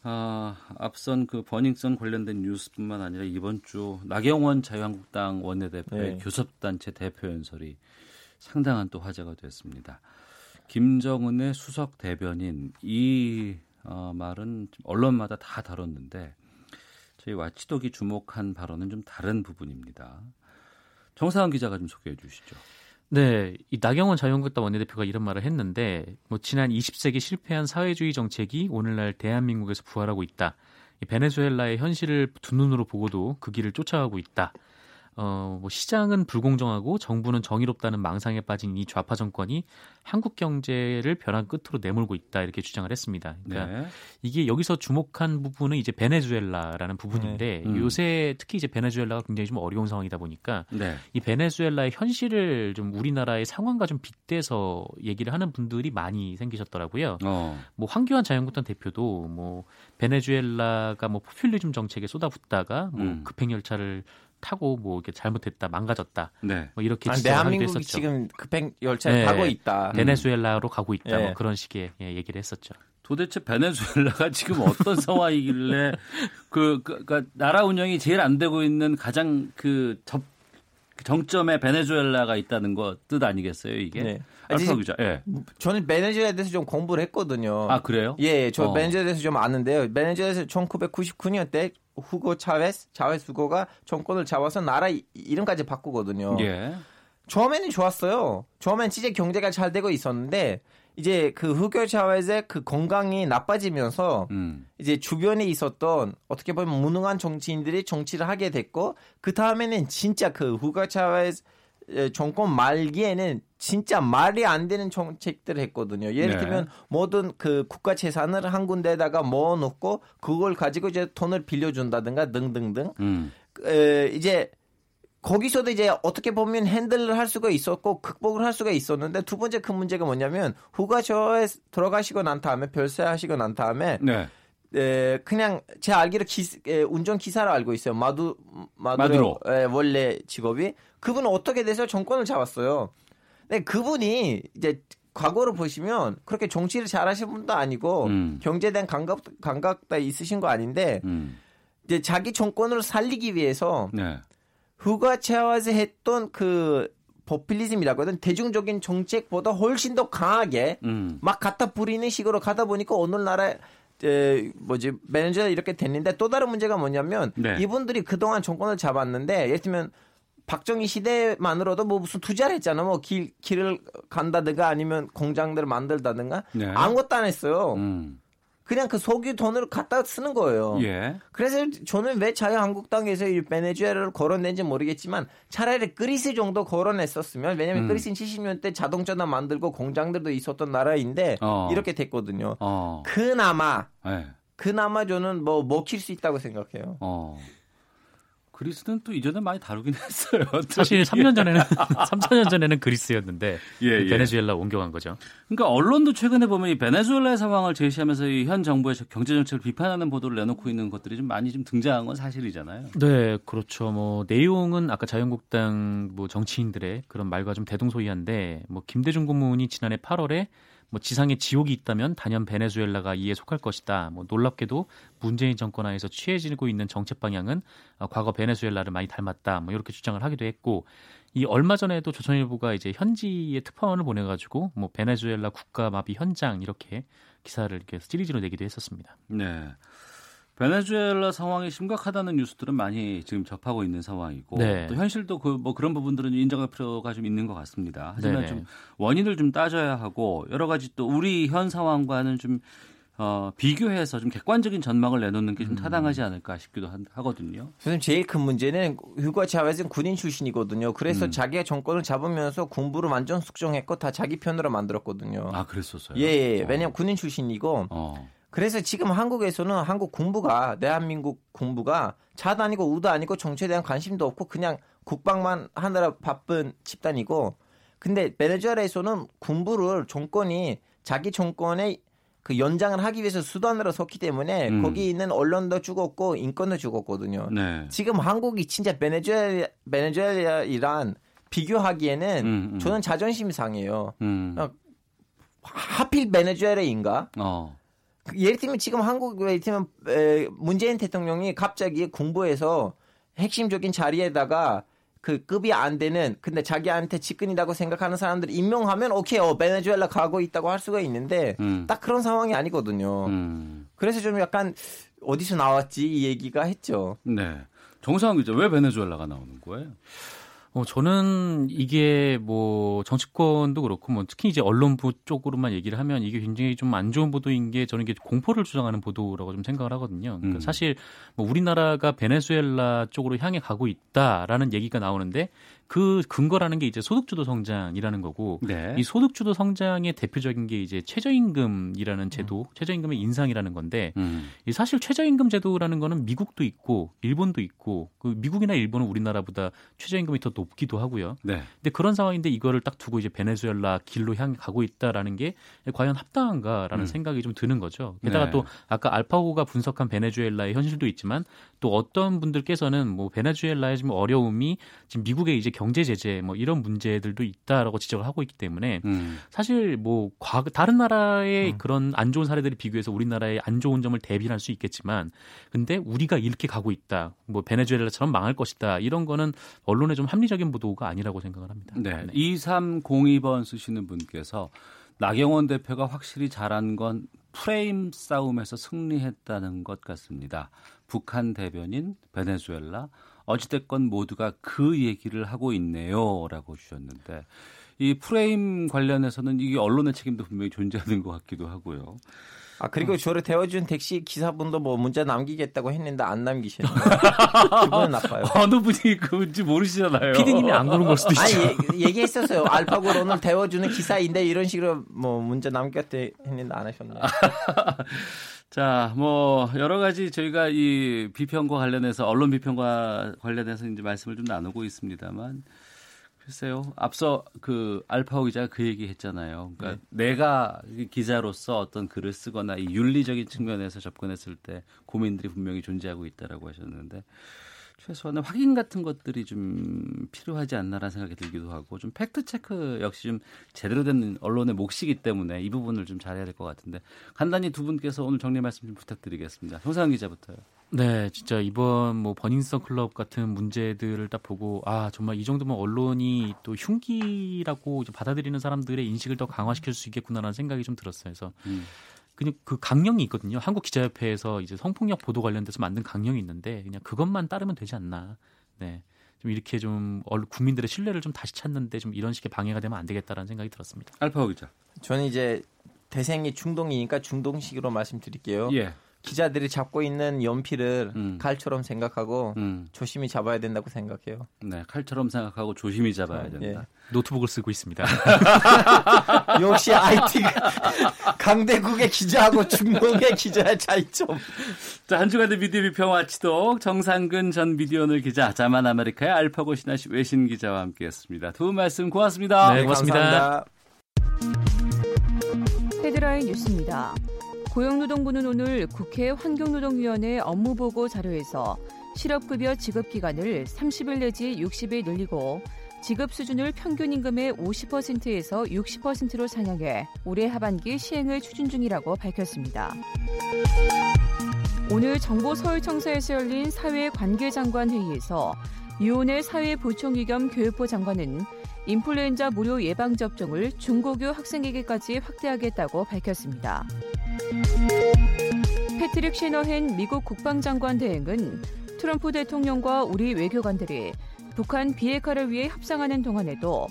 아, 앞선 그 버닝썬 관련된 뉴스뿐만 아니라 이번 주 나경원 자유한국당 원내대표의 네. 교섭단체 대표 연설이 상당한 또 화제가 됐습니다. 김정은의 수석 대변인 이 어, 말은 언론마다 다 다뤘는데 저희 와치독이 주목한 발언은 좀 다른 부분입니다. 정상은 기자가 좀 소개해 주시죠. 네, 이 나경원 자유한국당 원내대표가 이런 말을 했는데 뭐 지난 이십 세기 실패한 사회주의 정책이 오늘날 대한민국에서 부활하고 있다. 이 베네수엘라의 현실을 두 눈으로 보고도 그 길을 쫓아가고 있다. 어, 뭐 시장은 불공정하고 정부는 정의롭다는 망상에 빠진 이 좌파 정권이 한국 경제를 벼랑 끝으로 내몰고 있다 이렇게 주장을 했습니다. 그러니까 네. 이게 여기서 주목한 부분은 이제 베네수엘라라는 부분인데 네. 음. 요새 특히 이제 베네수엘라가 굉장히 좀 어려운 상황이다 보니까 네. 이 베네수엘라의 현실을 좀 우리나라의 상황과 좀 빗대서 얘기를 하는 분들이 많이 생기셨더라고요. 어. 뭐 황교안 자유한국당 대표도 뭐 베네수엘라가 뭐 포퓰리즘 정책에 쏟아붓다가 뭐 음. 급행열차를 타고 뭐 이렇게 잘못했다, 망가졌다, 네. 뭐 이렇게 아, 대한민국이 지금 급행 열차를 네. 타고 있다, 베네수엘라로 음. 가고 있다, 네. 뭐 그런 식의 얘기를 했었죠. 도대체 베네수엘라가 지금 어떤 상황이길래 그, 그 그러니까 나라 운영이 제일 안 되고 있는 가장 그 접 정점에 베네수엘라가 있다는 거 뜻 아니겠어요 이게? 네. 알파고 기자. 예. 저는 베네수엘라에 대해서 좀 공부를 했거든요. 아 그래요? 예, 저 어. 베네수엘라에 대해서 좀 아는데요. 베네수엘라에서 천구백구십구 년 때 후고 차베스, 차베스 후고가 정권을 잡아서 나라 이름까지 바꾸거든요. 예. 처음에는 좋았어요. 처음엔 진짜 경제가 잘 되고 있었는데 이제 그 후고 차베스의 그 건강이 나빠지면서 음. 이제 주변에 있었던 어떻게 보면 무능한 정치인들이 정치를 하게 됐고 그 다음에는 진짜 그 후고 차베스 정권 말기에는 진짜 말이 안 되는 정책들을 했거든요. 예를 네. 들면 모든 그 국가 재산을 한 군데에다가 모아놓고 그걸 가지고 이제 돈을 빌려준다든가 등등등. 음. 에, 이제 거기서도 이제 어떻게 보면 핸들을 할 수가 있었고 극복을 할 수가 있었는데 두 번째 큰 문제가 뭐냐면 후가쇼에 들어가시고 난 다음에 별세하시고 난 다음에 네. 에, 그냥 제 알기로 기, 에, 운전 기사로 알고 있어요. 마두 마두로 에, 원래 직업이 그분은 어떻게 돼서 정권을 잡았어요. 네, 그분이 이제 과거로 보시면 그렇게 정치를 잘하시는 분도 아니고 음. 경제에 대한 감각, 감각도 있으신 거 아닌데 음. 이제 자기 정권으로 살리기 위해서 네. 후과채화에서 했던 그 포퓰리즘이라거든. 대중적인 정책보다 훨씬 더 강하게 음. 막 갖다 부리는 식으로 가다 보니까 오늘날에 에, 뭐지 매니저가 이렇게 됐는데 또 다른 문제가 뭐냐면 네. 이분들이 그동안 정권을 잡았는데 예를 들면 박정희 시대만으로도 뭐 무슨 투자를 했잖아. 뭐 길, 길을 간다든가 아니면 공장들을 만들다든가 네. 아무것도 안 했어요. 음. 그냥 그 소규 돈을 갖다 쓰는 거예요. 예. 그래서 저는 왜 자유한국당에서 이 베네수엘라를 거론된지 모르겠지만 차라리 그리스 정도 거론했었으면 왜냐하면 음. 그리스는 칠십 년대 자동차나 만들고 공장들도 있었던 나라인데 어. 이렇게 됐거든요. 어. 그나마 네. 그나마 저는 뭐 먹힐 수 있다고 생각해요. 어. 그리스는 또 이전에 많이 다루긴 했어요. 사실 삼 년 전에는 삼, 사 년 전에는 그리스였는데 예, 예. 베네수엘라 옮겨간 거죠. 그러니까 언론도 최근에 보면 이 베네수엘라의 상황을 제시하면서 이 현 정부의 경제 정책을 비판하는 보도를 내놓고 있는 것들이 좀 많이 좀 등장한 건 사실이잖아요. 네, 그렇죠. 뭐 내용은 아까 자유한국당 뭐 정치인들의 그런 말과 좀 대동소이한데 뭐 김대중 고문이 지난해 팔월에 뭐 지상에 지옥이 있다면 단연 베네수엘라가 이에 속할 것이다. 뭐 놀랍게도 문재인 정권 하에서 취해지고 있는 정책 방향은 과거 베네수엘라를 많이 닮았다. 뭐 이렇게 주장을 하기도 했고, 이 얼마 전에도 조선일보가 이제 현지에 특파원을 보내가지고 뭐 베네수엘라 국가 마비 현장 이렇게 기사를 이렇게 시리즈로 내기도 했었습니다. 네. 베네수엘라 상황이 심각하다는 뉴스들은 많이 지금 접하고 있는 상황이고 네. 또 현실도 그 뭐 그런 부분들은 인정할 필요가 좀 있는 것 같습니다. 하지만 네네. 좀 원인을 좀 따져야 하고 여러 가지 또 우리 현 상황과는 좀 어, 비교해서 좀 객관적인 전망을 내놓는 게 좀 타당하지 않을까 싶기도 하, 하거든요. 선생님 제일 큰 문제는 휴가 자회는 군인 출신이거든요. 그래서 음. 자기가 정권을 잡으면서 군부를 완전 숙정했고 다 자기 편으로 만들었거든요. 아 그랬었어요? 예, 예. 어. 왜냐하면 군인 출신이고. 어. 그래서 지금 한국에서는 한국 군부가 대한민국 군부가 자도 아니고 우도 아니고 정치에 대한 관심도 없고 그냥 국방만 하느라 바쁜 집단이고 근데 베네수엘라에서는 군부를 정권이 자기 정권의 그 연장을 하기 위해서 수단으로 썼기 때문에 음. 거기 있는 언론도 죽었고 인권도 죽었거든요. 네. 지금 한국이 진짜 베네수엘라, 베네수엘라이란 비교하기에는 음, 음. 저는 자존심이 상해요. 음. 하필 베네수엘라인가? 어. 예를 들면 지금 한국 예를 들면 문재인 대통령이 갑자기 군부에서 핵심적인 자리에다가 그 급이 안 되는 근데 자기한테 직근이라고 생각하는 사람들 임명하면 오케이 어 베네수엘라 가고 있다고 할 수가 있는데 음. 딱 그런 상황이 아니거든요. 음. 그래서 좀 약간 어디서 나왔지 이 얘기가 했죠. 네, 정상훈 기자 왜 베네수엘라가 나오는 거예요? 어, 저는 이게 뭐 정치권도 그렇고 뭐 특히 이제 언론부 쪽으로만 얘기를 하면 이게 굉장히 좀 안 좋은 보도인 게 저는 이게 공포를 주장하는 보도라고 좀 생각을 하거든요. 그러니까 음. 사실 뭐 우리나라가 베네수엘라 쪽으로 향해 가고 있다라는 얘기가 나오는데 그 근거라는 게 이제 소득주도 성장이라는 거고 네. 이 소득주도 성장의 대표적인 게 이제 최저임금이라는 제도, 음. 최저임금의 인상이라는 건데 음. 사실 최저임금 제도라는 거는 미국도 있고 일본도 있고 그 미국이나 일본은 우리나라보다 최저임금이 더 높기도 하고요. 네. 근데 그런 상황인데 이거를 딱 두고 이제 베네수엘라 길로 향해 가고 있다라는 게 과연 합당한가라는 음. 생각이 좀 드는 거죠. 게다가 네. 또 아까 알파고가 분석한 베네수엘라의 현실도 있지만 또 어떤 분들께서는 뭐 베네수엘라의 지금 어려움이 지금 미국의 이제 경제 제재 뭐 이런 문제들도 있다라고 지적을 하고 있기 때문에 음. 사실 뭐 과거 다른 나라의 음. 그런 안 좋은 사례들이 비교해서 우리나라의 안 좋은 점을 대비할 수 있겠지만 근데 우리가 이렇게 가고 있다. 뭐 베네수엘라처럼 망할 것이다. 이런 거는 언론에 좀 합리 적인 보도가 아니라고 생각을 합니다. 네. 네. 이삼공이 번 쓰시는 분께서 나경원 대표가 확실히 잘한 건 프레임 싸움에서 승리했다는 것 같습니다. 북한 대변인, 베네수엘라 어찌됐건 모두가 그 얘기를 하고 있네요라고 주셨는데 이 프레임 관련해서는 이게 언론의 책임도 분명히 존재하는 것 같기도 하고요. 아 그리고 음. 저를 태워준 택시 기사분도 뭐 문자 남기겠다고 했는데 안 남기시네요. 기분 나빠요. 어느 분이 그런지 모르시잖아요. 피디님이 안 그런 걸 수도 있죠. 아니, 얘기했었어요. 알파고로 오늘 태워주는 기사인데 이런 식으로 뭐 문자 남겼대 했는데 안 하셨나요? 자, 뭐 여러 가지 저희가 이 비평과 관련해서 언론 비평과 관련해서 이제 말씀을 좀 나누고 있습니다만. 글쎄요. 앞서 그 알파오 기자가 그 얘기했잖아요. 그러니까 네. 내가 기자로서 어떤 글을 쓰거나 이 윤리적인 측면에서 접근했을 때 고민들이 분명히 존재하고 있다라고 하셨는데 최소한의 확인 같은 것들이 좀 필요하지 않나라는 생각이 들기도 하고, 좀 팩트 체크 역시 좀 제대로 된 언론의 몫이기 때문에 이 부분을 좀 잘해야 될 것 같은데, 간단히 두 분께서 오늘 정리 말씀 좀 부탁드리겠습니다. 정상근 기자부터요. 네, 진짜 이번 뭐 버닝썬 클럽 같은 문제들을 딱 보고, 아 정말 이 정도면 언론이 또 흉기라고 이제 받아들이는 사람들의 인식을 더 강화시킬 수 있겠구나라는 생각이 좀 들었어요. 그래서 음. 그냥 그 강령이 있거든요. 한국기자협회에서 이제 성폭력 보도 관련돼서 만든 강령이 있는데 그냥 그것만 따르면 되지 않나. 네, 좀 이렇게 좀 국민들의 신뢰를 좀 다시 찾는데 좀 이런 식의 방해가 되면 안 되겠다라는 생각이 들었습니다. 알파고 기자. 저는 이제 대생이 중동이니까 중동식으로 말씀드릴게요. 예. 기자들이 잡고 있는 연필을 음. 칼처럼 생각하고 음. 조심히 잡아야 된다고 생각해요. 네, 칼처럼 생각하고 조심히 잡아야 된다. 예. 노트북을 쓰고 있습니다. 역시 아이티 강대국의 기자하고 중동의 기자의 차이점. 자, 한 주간의 미디어 비평 와치독 정상근 전 미디어오늘 기자, 자만 아메리카의 알파고 신하시 외신 기자와 함께했습니다. 두 분 말씀 고맙습니다. 네, 고맙습니다. 감사합니다. 헤드라인 뉴스입니다. 고용노동부는 오늘 국회 환경노동위원회 업무보고 자료에서 실업급여 지급기간을 삼십 일 내지 육십 일 늘리고 지급 수준을 평균 임금의 오십 퍼센트에서 육십 퍼센트로 상향해 올해 하반기 시행을 추진 중이라고 밝혔습니다. 오늘 정부 서울청사에서 열린 사회관계장관회의에서 유은혜 사회부총리 겸 교육부 장관은 인플루엔자 무료 예방접종을 중고교 학생에게까지 확대하겠다고 밝혔습니다. 패트릭 시너헨 미국 국방장관 대행은 트럼프 대통령과 우리 외교관들이 북한 비핵화를 위해 협상하는 동안에도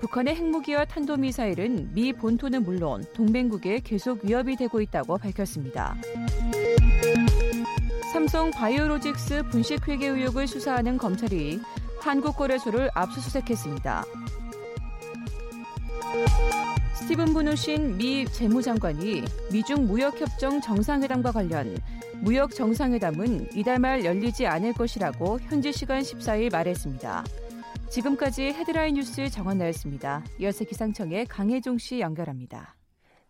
북한의 핵무기와 탄도미사일은 미 본토는 물론 동맹국에 계속 위협이 되고 있다고 밝혔습니다. 삼성 바이오로직스 분식회계 의혹을 수사하는 검찰이 한국거래소를 압수수색했습니다. 스티븐 무누신 미 재무장관이 미중 무역협정 정상회담과 관련 무역 정상회담은 이달 말 열리지 않을 것이라고 현지 시간 십사 일 말했습니다. 지금까지 헤드라인 뉴스 정원나였습니다. 이어서 기상청의 강혜종 씨 연결합니다.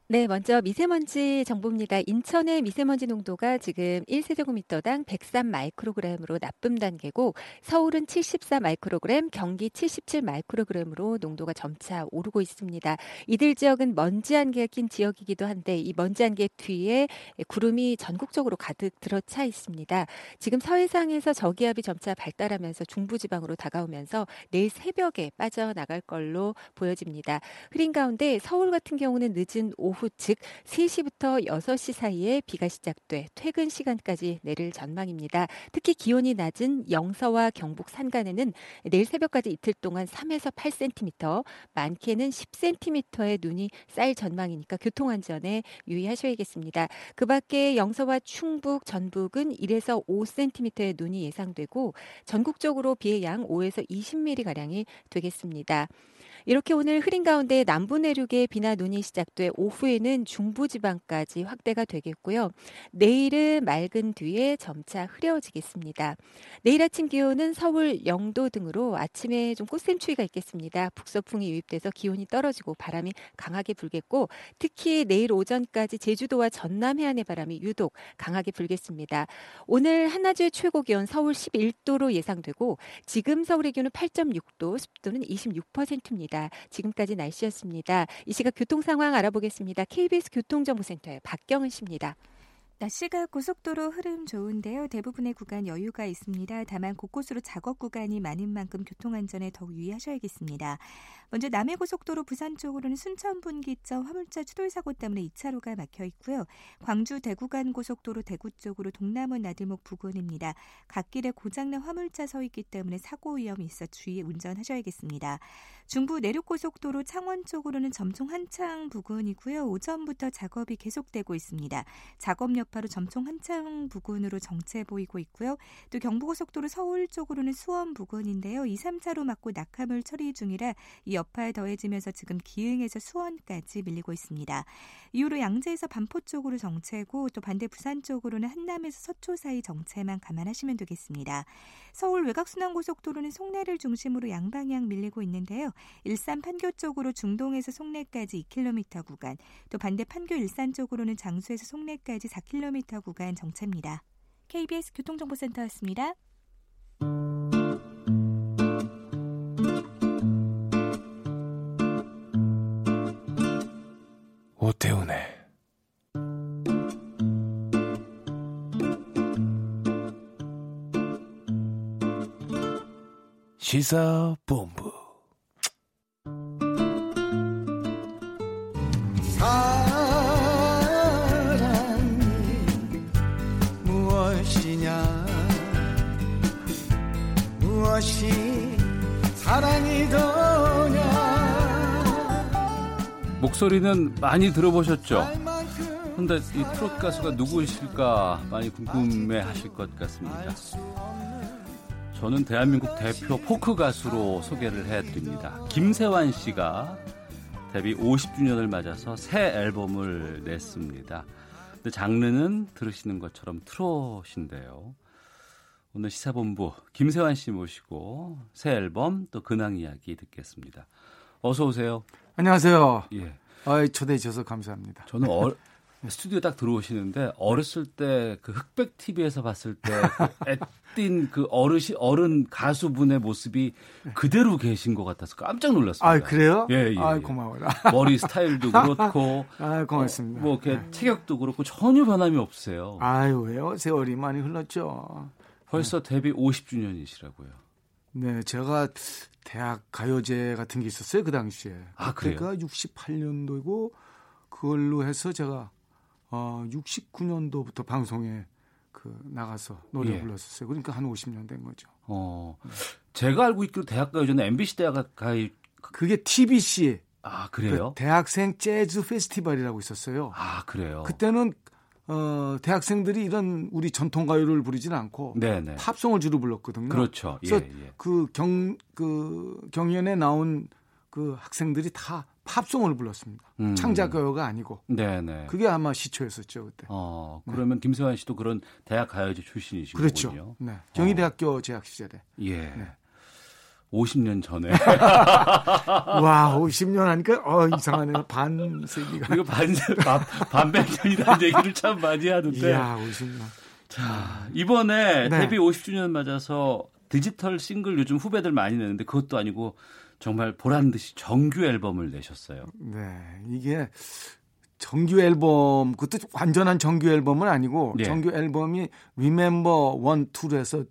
네, 먼저 미세먼지 정보입니다. 인천의 미세먼지 농도가 지금 일 세제곱미터당 백삼 마이크로그램으로 나쁨 단계고, 서울은 칠십사 마이크로그램, 경기 칠십칠 마이크로그램으로 농도가 점차 오르고 있습니다. 이들 지역은 먼지 안개가 낀 지역이기도 한데, 이 먼지 안개 뒤에 구름이 전국적으로 가득 들어차 있습니다. 지금 서해상에서 저기압이 점차 발달하면서 중부지방으로 다가오면서 내일 새벽에 빠져나갈 걸로 보여집니다. 흐린 가운데 서울 같은 경우는 늦은 오후 오후 즉 세 시부터 여섯 시 사이에 비가 시작돼 퇴근 시간까지 내릴 전망입니다. 특히 기온이 낮은 영서와 경북 산간에는 내일 새벽까지 이틀 동안 삼에서 팔 센티미터, 많게는 십 센티미터의 눈이 쌓일 전망이니까 교통안전에 유의하셔야겠습니다. 그 밖에 영서와 충북, 전북은 일에서 오 센티미터의 눈이 예상되고, 전국적으로 비의 양 오에서 이십 밀리미터가량이 되겠습니다. 이렇게 오늘 흐린 가운데 남부 내륙에 비나 눈이 시작돼 오후에는 중부지방까지 확대가 되겠고요. 내일은 맑은 뒤에 점차 흐려지겠습니다. 내일 아침 기온은 서울 영도 등으로 아침에 좀 꽃샘추위가 있겠습니다. 북서풍이 유입돼서 기온이 떨어지고 바람이 강하게 불겠고, 특히 내일 오전까지 제주도와 전남 해안의 바람이 유독 강하게 불겠습니다. 오늘 한낮의 최고 기온 서울 십일 도로 예상되고, 지금 서울의 기온은 팔 점 육 도, 습도는 이십육 퍼센트입니다. 지금까지 날씨였습니다. 이 시각 교통 상황 알아보겠습니다. 케이비에스 교통정보센터의 박경은 씨입니다. 날씨가 고속도로 흐름 좋은데요. 대부분의 구간 여유가 있습니다. 다만 곳곳으로 작업 구간이 많은 만큼 교통안전에 더욱 유의하셔야겠습니다. 먼저 남해고속도로 부산 쪽으로는 순천 분기점 화물차 추돌 사고 때문에 이 차로가 막혀 있고요. 광주 대구 간 고속도로 대구 쪽으로 동남원 나들목 부근입니다. 갓길에 고장난 화물차 서 있기 때문에 사고 위험이 있어 주의 운전하셔야겠습니다. 중부 내륙고속도로 창원 쪽으로는 점총 한창 부근이고요. 오전부터 작업이 계속되고 있습니다. 작업력 바로 점청 한창 부근으로 정체 보이고 있고요. 또 경부고속도로 서울 쪽으로는 수원 부근인데요. 이, 삼 차로 막고 낙하물 처리 중이라 이 여파에 더해지면서 지금 기흥에서 수원까지 밀리고 있습니다. 이후로 양재에서 반포 쪽으로 정체고, 또 반대 부산 쪽으로는 한남에서 서초 사이 정체만 감안하시면 되겠습니다. 서울 외곽순환고속도로는 송내를 중심으로 양방향 밀리고 있는데요. 일산 판교 쪽으로 중동에서 송내까지 이 킬로미터 구간, 또 반대 판교 일산 쪽으로는 장수에서 송내까지 사 킬로미터 구간 정체입니다. 케이비에스 교통정보센터였습니다. 시사본부. 사랑이 무엇이냐, 무엇이 사랑이더냐. 목소리는 많이 들어보셨죠? 근데 이 트로트 가수가 누구이실까 많이 궁금해하실 것 같습니다. 저는 대한민국 대표 포크 가수로 소개를 해드립니다. 김세환 씨가 데뷔 오십 주년을 맞아서 새 앨범을 냈습니다. 근데 장르는 들으시는 것처럼 트롯인데요. 오늘 시사본부 김세환 씨 모시고 새 앨범 또 근황 이야기 듣겠습니다. 어서 오세요. 안녕하세요. 예. 아, 초대해 주셔서 감사합니다. 저는 어, 스튜디오 딱 들어오시는데 어렸을 때 그 흑백 티비에서 봤을 때 그 앳된 그 어르시 어른 가수분의 모습이 그대로 계신 것 같아서 깜짝 놀랐습니다. 아, 그래요? 예, 예. 아, 고마워요. 머리 스타일도 그렇고, 아, 고맙습니다. 어, 뭐 이렇게 체격도 그렇고 전혀 변함이 없으세요. 아유, 왜요? 세월이 많이 흘렀죠. 벌써 데뷔 오십 주년이시라고요. 네, 제가 대학 가요제 같은 게 있었어요, 그 당시에. 아, 그래요? 그때가 육십팔 년도이고 그걸로 해서 제가 어, 육십구 년도부터 방송에 그 나가서 노래 예. 불렀었어요. 그러니까 한 오십 년 된 거죠. 어, 제가 알고 있기로 대학가요제는 엠비씨 대학가요 그게 티비씨. 아, 그래요? 그 대학생 재즈 페스티벌이라고 있었어요. 아, 그래요? 그때는 어, 대학생들이 이런 우리 전통가요를 부르진 않고 네네. 팝송을 주로 불렀거든요. 그렇죠. 그래서 예, 예. 그 경, 그 경연에 나온 그 학생들이 다 팝송을 불렀습니다. 음. 창작가요가 아니고. 네네. 그게 아마 시초였었죠 그때. 어, 그러면 네. 김세환 씨도 그런 대학 가요제 출신이시군요. 그렇죠. 네. 경희대학교 어. 재학 시절에. 예. 네. 오십 년 전에. 와, 오십 년 하니까 어, 이상하네요. 반세기가. 이거 반세 반백년이라는 얘기를 참 많이 하는데. 이야, 오십 년. 자, 이번에 네. 데뷔 오십 주년 맞아서 디지털 싱글 요즘 후배들 많이 내는데 그것도 아니고. 정말 보란듯이 정규 앨범을 내셨어요. 네, 이게 정규 앨범, 그것도 완전한 정규 앨범은 아니고 네. 정규 앨범이 Remember 일, 이로 해서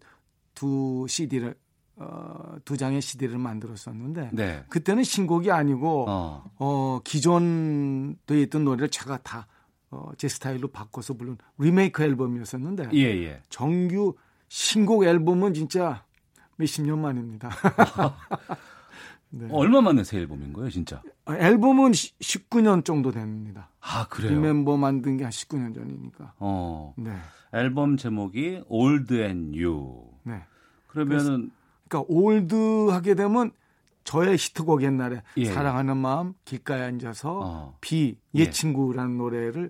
두 씨디를 어, 두 장의 씨디를 만들었었는데 네. 그때는 신곡이 아니고 어. 어, 기존 돼 있던 노래를 제가 다 어, 제 스타일로 바꿔서 부른 리메이크 앨범이었었는데 예, 예. 정규 신곡 앨범은 진짜 몇십 년 만입니다. 네. 얼마 만에 새 앨범인 거예요, 진짜? 앨범은 십구 년 정도 됩니다. 아, 그래요? 리멤버 만든 게 한 십구 년 전이니까. 어. 네. 앨범 제목이 Old and You. 네. 그러면은. 그래서, 그러니까 올드 하게 되면 저의 히트곡 옛날에 예. 사랑하는 마음, 길가에 앉아서, 어. 비, 예, 예 친구라는 노래를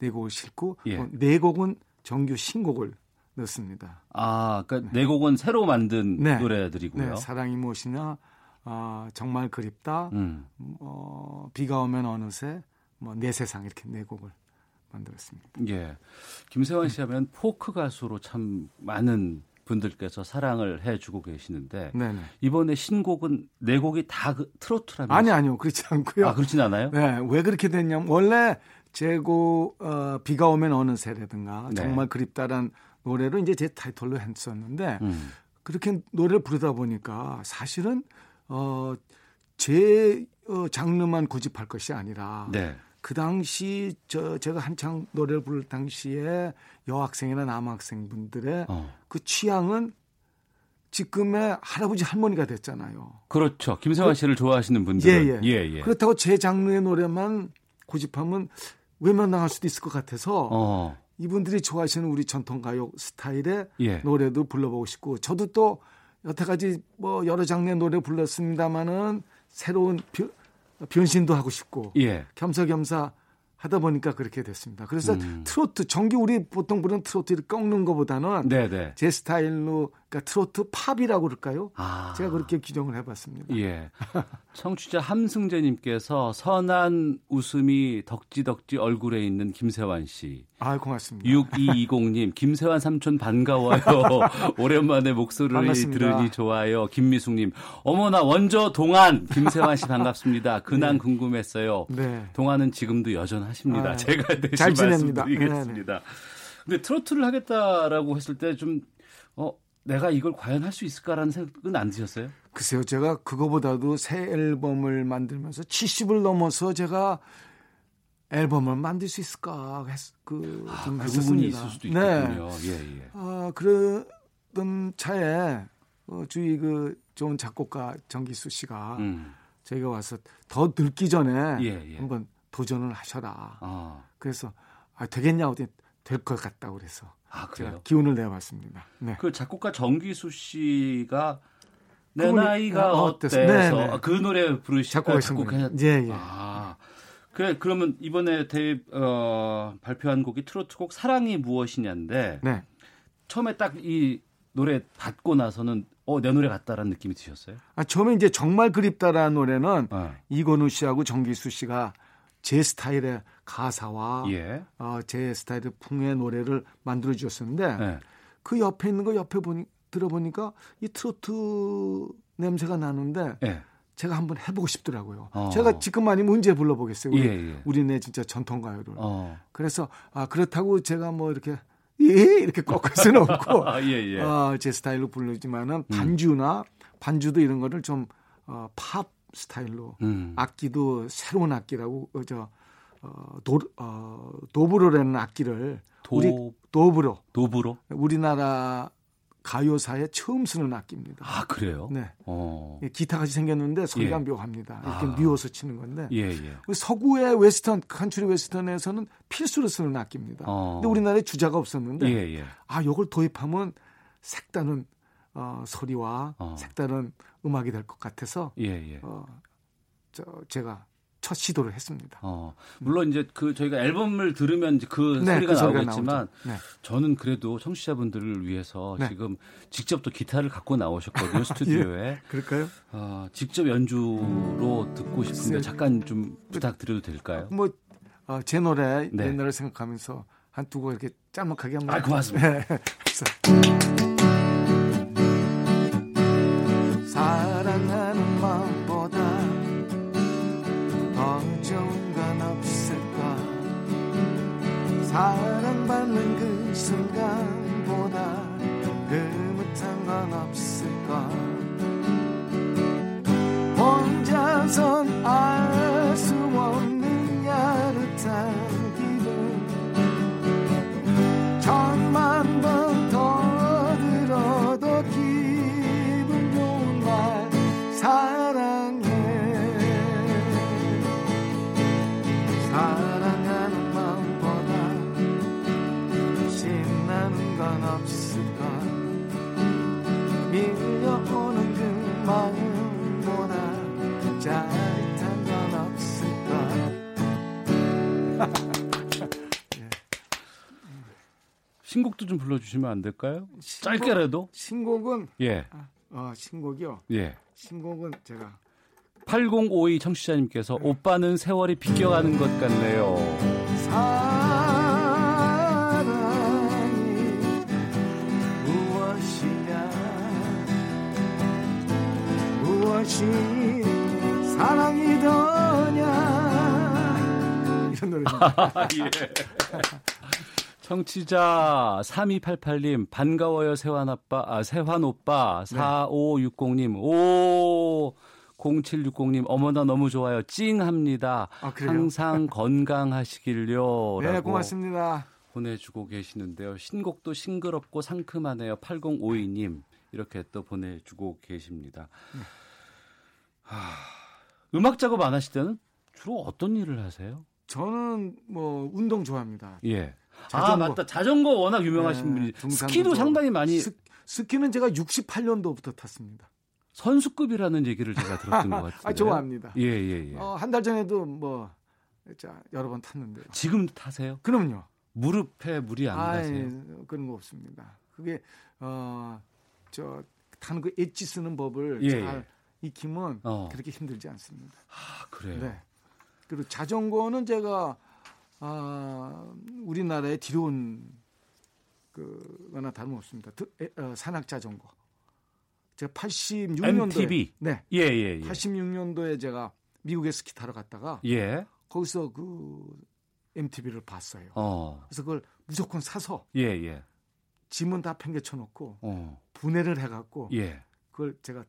네 곡을 싣고, 예. 네 곡은 정규 신곡을 넣습니다. 아, 그러니까 네, 네 곡은 새로 만든 네. 노래들이고요. 네. 사랑이 무엇이냐. 아, 정말 그립다. 음. 어, 비가 오면 어느새 뭐 내 세상 이렇게 네 곡을 만들었습니다. 예, 김세환 씨 하면 네. 포크 가수로 참 많은 분들께서 사랑을 해주고 계시는데 네네. 이번에 신곡은 네 곡이 다 그, 트로트라면서? 아니 아니요, 그렇지 않고요. 아, 그렇진 않아요? 네, 왜 그렇게 됐냐면 원래 제고 어, 비가 오면 어느새라든가 네. 정말 그립다란 노래로 이제 제 타이틀로 했었는데 음. 그렇게 노래를 부르다 보니까 사실은 어, 제 어, 장르만 고집할 것이 아니라 네. 그 당시 저, 제가 한창 노래를 부를 당시에 여학생이나 남학생분들의 어. 그 취향은 지금의 할아버지 할머니가 됐잖아요. 그렇죠. 김세환 씨를 그, 좋아하시는 분들은. 예, 예. 예, 예. 그렇다고 제 장르의 노래만 고집하면 외면당할 수도 있을 것 같아서 어. 이분들이 좋아하시는 우리 전통가요 스타일의 예. 노래도 불러보고 싶고 저도 또 여태까지 뭐 여러 장르의 노래 불렀습니다마는 새로운 비, 변신도 하고 싶고 예. 겸사겸사 하다 보니까 그렇게 됐습니다. 그래서 음. 트로트 정규 우리 보통 부르는 트로트를 꺾는 것보다는 네네. 제 스타일로 그러니까 트로트 팝이라고 그럴까요? 아. 제가 그렇게 규정을 해봤습니다. 예. 청취자 함승재님께서 선한 웃음이 덕지덕지 얼굴에 있는 김세환 씨. 아, 고맙습니다. 육이이공님 김세환 삼촌 반가워요. 오랜만에 목소리 반갑습니다. 들으니 좋아요. 김미숙님 어머나 원조 동안 김세환 씨 반갑습니다. 근황 네. 궁금했어요. 네. 동안은 지금도 여전하십니다. 아, 제가 대신 말씀드리겠습니다. 근데 트로트를 하겠다라고 했을 때 좀 어. 내가 이걸 과연 할 수 있을까라는 생각은 안 드셨어요? 글쎄요, 제가 그거보다도 새 앨범을 만들면서 칠십을 넘어서 제가 앨범을 만들 수 있을까 했, 그, 아, 좀 그 했었습니다. 부분이 있을 수도 있군요. 네. 예, 예. 아, 그러던 차에 어, 주위 그 좋은 작곡가 정기수 씨가 음. 저희가 와서 더 늙기 전에 예, 예. 한번 도전을 하셔라. 아. 그래서 아, 되겠냐 어디 될 것 같다고 그래서 아, 제가 기운을 내봤습니다. 네. 그 작곡가 정기수 씨가 내 나이가 어때서 네, 네. 아, 그 노래 부르시고 작곡하셨군요. 예, 예. 아, 그래 그러면 이번에 대, 어, 발표한 곡이 트로트곡 사랑이 무엇이냐인데 네. 처음에 딱 이 노래 받고 나서는 어, 내 노래 같다라는 느낌이 드셨어요? 아, 처음에 이제 정말 그립다라는 노래는 어. 이건우 씨하고 정기수 씨가 제 스타일의 가사와 예. 어, 제 스타일의 풍의 노래를 만들어 주셨었는데 예. 그 옆에 있는 거 옆에 보니 들어보니까 이 트로트 냄새가 나는데 예. 제가 한번 해보고 싶더라고요. 어. 제가 지금 아니면 언제 불러보겠어요. 우리, 예, 예. 우리네 진짜 전통가요를. 어. 그래서 아, 그렇다고 제가 뭐 이렇게 예 이렇게 꺾을 수는 없고 아, 예, 예. 어, 제 스타일로 부르지만은 반주나 음. 반주도 이런 거를 좀 어, 팝 스타일로 음. 악기도 새로운 악기라고 어, 저 어, 도, 어, 도브로라는 악기를 도... 우리 도브로 도브로 우리나라 가요사에 처음 쓰는 악기입니다. 아, 그래요? 네. 어. 기타같이 생겼는데 소리가 예. 묘합니다. 이렇게 아. 미워서 치는 건데. 예, 예. 서구의 웨스턴, 칸츄리 웨스턴에서는 필수로 쓰는 악기입니다. 어. 근데 우리나라에 주자가 없었는데, 예, 예. 아, 요걸 도입하면 색다른 어, 소리와 어. 색다른 음악이 될 것 같아서, 예, 예. 어, 저, 제가 첫 시도를 했습니다. 어, 물론 이제 그 저희가 앨범을 들으면 이제 그 네, 소리가 그 나오겠지만 네. 저는 그래도 청취자분들을 위해서 네. 지금 직접 또 기타를 갖고 나오셨거든요. 스튜디오에. 예, 그럴까요? 어, 직접 연주로 음, 듣고 싶은데 잠깐 좀 부탁드려도 될까요? 뭐 제 어, 노래 네. 옛날을 생각하면서 한두 곡 이렇게 짤막하게 한번. 아, 고맙습니다. 네. 사랑하는 마음보다 좋은 건 없을까 사랑받는 그 순간보다 흐뭇한 건 없을까 혼자선 알 수 없는 야릇한 기분 천만 번 더 들어도 기분 좋은 말 사랑 사랑하는 마음보다 신나는 건 없을까 밀려오는 그 마음보다 짜릿한 건 없을까 예. 신곡도 좀 불러주시면 안 될까요? 신곡, 짧게라도 신곡은 예. 어, 신곡이요? 예. 신곡은 제가 팔공오이 청취자님께서 오빠는 세월이 비껴가는 것 같네요. 사랑이 무엇이냐 무엇이 사랑이더냐 이런 노래입니다. 아, 예. 청취자 삼이팔팔 님 반가워요 세환아빠, 아, 세환오빠 네. 사오육공 님 오 공칠육공 님 어머나 너무 좋아요. 찡합니다. 아, 항상 건강하시길요. 네, 고맙습니다. 보내주고 계시는데요. 신곡도 싱그럽고 상큼하네요. 팔공오이 님 이렇게 또 보내주고 계십니다. 네. 하... 음악 작업 안 하실 때는 주로 어떤 일을 하세요? 저는 뭐 운동 좋아합니다. 예. 자전거. 아 맞다. 자전거 워낙 유명하신 네, 분이. 스키도 상당히 많이. 스, 스키는 제가 육십팔 년도부터 탔습니다. 선수급이라는 얘기를 제가 들었던 것 같은데. 아, 좋아합니다. 예, 예, 예. 어, 한 달 전에도 뭐 여러 번 탔는데요. 지금 타세요? 그럼요. 무릎에 물이 안 가세요? 아, 그런 거 없습니다. 그게 어, 저 타는 그 엣지 쓰는 법을 예, 잘 예. 익히면 어. 그렇게 힘들지 않습니다. 아, 그래요? 네. 그리고 자전거는 제가 아, 우리나라에 들어온 그거나 다름없습니다. 산악자전거. 제가 팔십육 년도에 엠티비. 네. 예, 예, 예. 팔십육 년도에 제가 미국에 스키 타러 갔다가 예. 거기서 그 엠티비를 봤어요. 어. 그래서 그걸 무조건 사서 예, 예. 짐은 다 팽개쳐 놓고 어. 분해를 해 갖고 예. 그걸 제가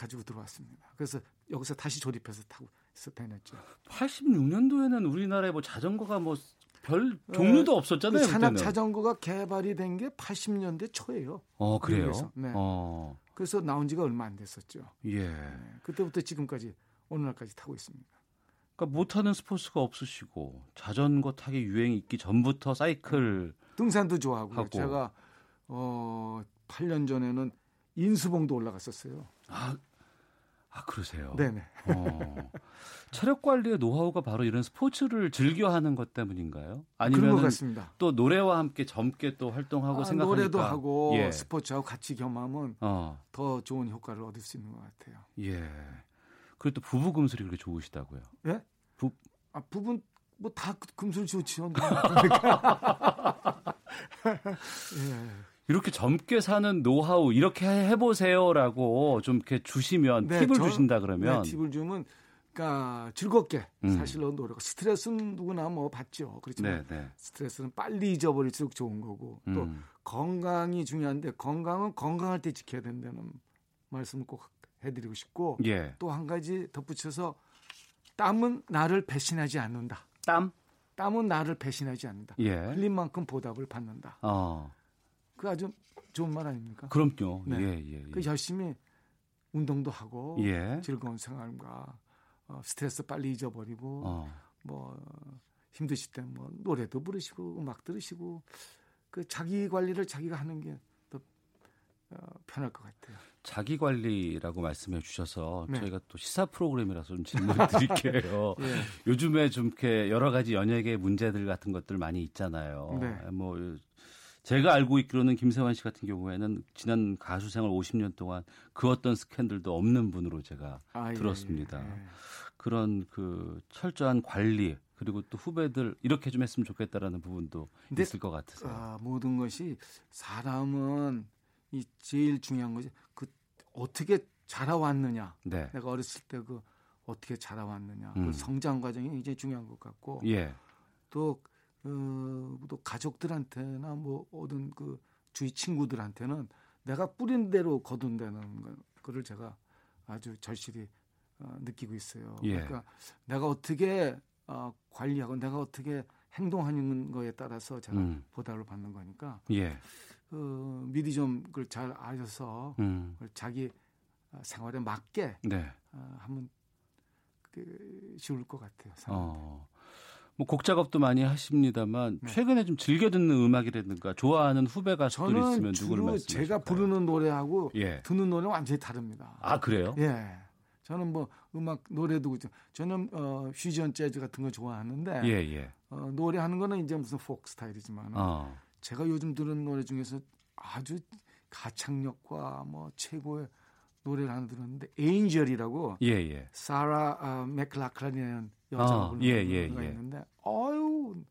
가지고 들어왔습니다. 그래서 여기서 다시 조립해서 타고 다녔죠. 팔십육 년도에는 우리나라에 뭐 자전거가 뭐 별 종류도 네. 없었잖아요. 산악 자전거가 개발이 된 게 팔십 년대 초예요. 어 그래요? 미국에서. 네. 어. 그래서 나온 지가 얼마 안 됐었죠. 예. 네. 그때부터 지금까지 오늘날까지 타고 있습니다. 그러니까 못 타는 스포츠가 없으시고 자전거 타기 유행이 있기 전부터 사이클 등산도 좋아하고 하고. 제가 어, 팔 년 전에는 인수봉도 올라갔었어요. 아, 아 그러세요? 네네. 어, 체력 관리의 노하우가 바로 이런 스포츠를 즐겨하는 것 때문인가요? 아니면 그런 것 같습니다. 또 노래와 함께 젊게 또 활동하고 아, 생각하니까 노래도 하고 예. 스포츠하고 같이 겸하면 어. 더 좋은 효과를 얻을 수 있는 것 같아요. 예. 그리고 또 부부 금술이 그렇게 좋으시다고요? 예? 부 아 부분 뭐 다 금술 좋지요. 예. 이렇게 젊게 사는 노하우 이렇게 해보세요라고 좀 이렇게 주시면 네, 팁을 저, 주신다 그러면 네, 팁을 주면 그러니까 즐겁게 음. 사실로 노력. 스트레스는 누구나 뭐 받죠. 그렇지만 네, 네. 스트레스는 빨리 잊어버릴수록 좋은 거고 음. 또 건강이 중요한데 건강은 건강할 때 지켜야 된다는 말씀을 꼭 해드리고 싶고 예. 또 한 가지 덧붙여서 땀은 나를 배신하지 않는다. 땀? 땀은 나를 배신하지 않는다. 예. 흘린 만큼 보답을 받는다. 어. 그 아주 좋은 말 아닙니까? 그럼요. 네. 예, 예, 예. 그 열심히 운동도 하고 예. 즐거운 생활과 어, 스트레스 빨리 잊어버리고 어. 뭐 힘드실 때 뭐 노래도 부르시고 음악 들으시고 그 자기 관리를 자기가 하는 게 더 어, 편할 것 같아요. 자기 관리라고 말씀해 주셔서 네. 저희가 또 시사 프로그램이라서 좀 질문 드릴게요. 예. 요즘에 좀 이렇게 여러 가지 연예계 문제들 같은 것들 많이 있잖아요. 네. 뭐 제가 알고 있기로는 김세환 씨 같은 경우에는 지난 가수 생활 오십 년 동안 그 어떤 스캔들도 없는 분으로 제가 아, 들었습니다. 예, 예. 그런 그 철저한 관리 그리고 또 후배들 이렇게 좀 했으면 좋겠다라는 부분도 근데, 있을 것 같으세요. 아, 모든 것이 사람은 이 제일 중요한 거지. 그 어떻게 자라왔느냐. 네. 내가 어렸을 때 그 어떻게 자라왔느냐. 음. 그 성장 과정이 굉장히 중요한 것 같고. 예. 또 어, 또 가족들한테나 뭐 얻은 그 주위 친구들한테는 내가 뿌린 대로 거둔다는 거를 제가 아주 절실히 어, 느끼고 있어요. 예. 그러니까 내가 어떻게 어, 관리하고 내가 어떻게 행동하는 거에 따라서 제가 음. 보답을 받는 거니까 예. 어, 미리 좀 그걸 잘 아셔서 음. 그걸 자기 생활에 맞게 네. 어, 하면 그, 쉬울 것 같아요. 어. 뭐 곡 작업도 많이 하십니다만 네. 최근에 좀 즐겨 듣는 음악이라든가 좋아하는 후배 가수들 있으면 누구를 말씀하실까요? 저는 주로 제가 부르는 노래하고 예. 듣는 노래는 완전히 다릅니다. 아 그래요? 예. 저는 뭐 음악 노래도 저는 어, 퓨전 재즈 같은 거 좋아하는데 예, 예. 어, 노래하는 거는 이제 무슨 포크 스타일이지만 어. 제가 요즘 들은 노래 중에서 아주 가창력과 뭐 최고의 노래를 하나 들었는데 엔젤이라고 예, 예. 사라 어, 맥락클란이라는 여자가 어, 예, 예, 노래가 예. 있는데 어유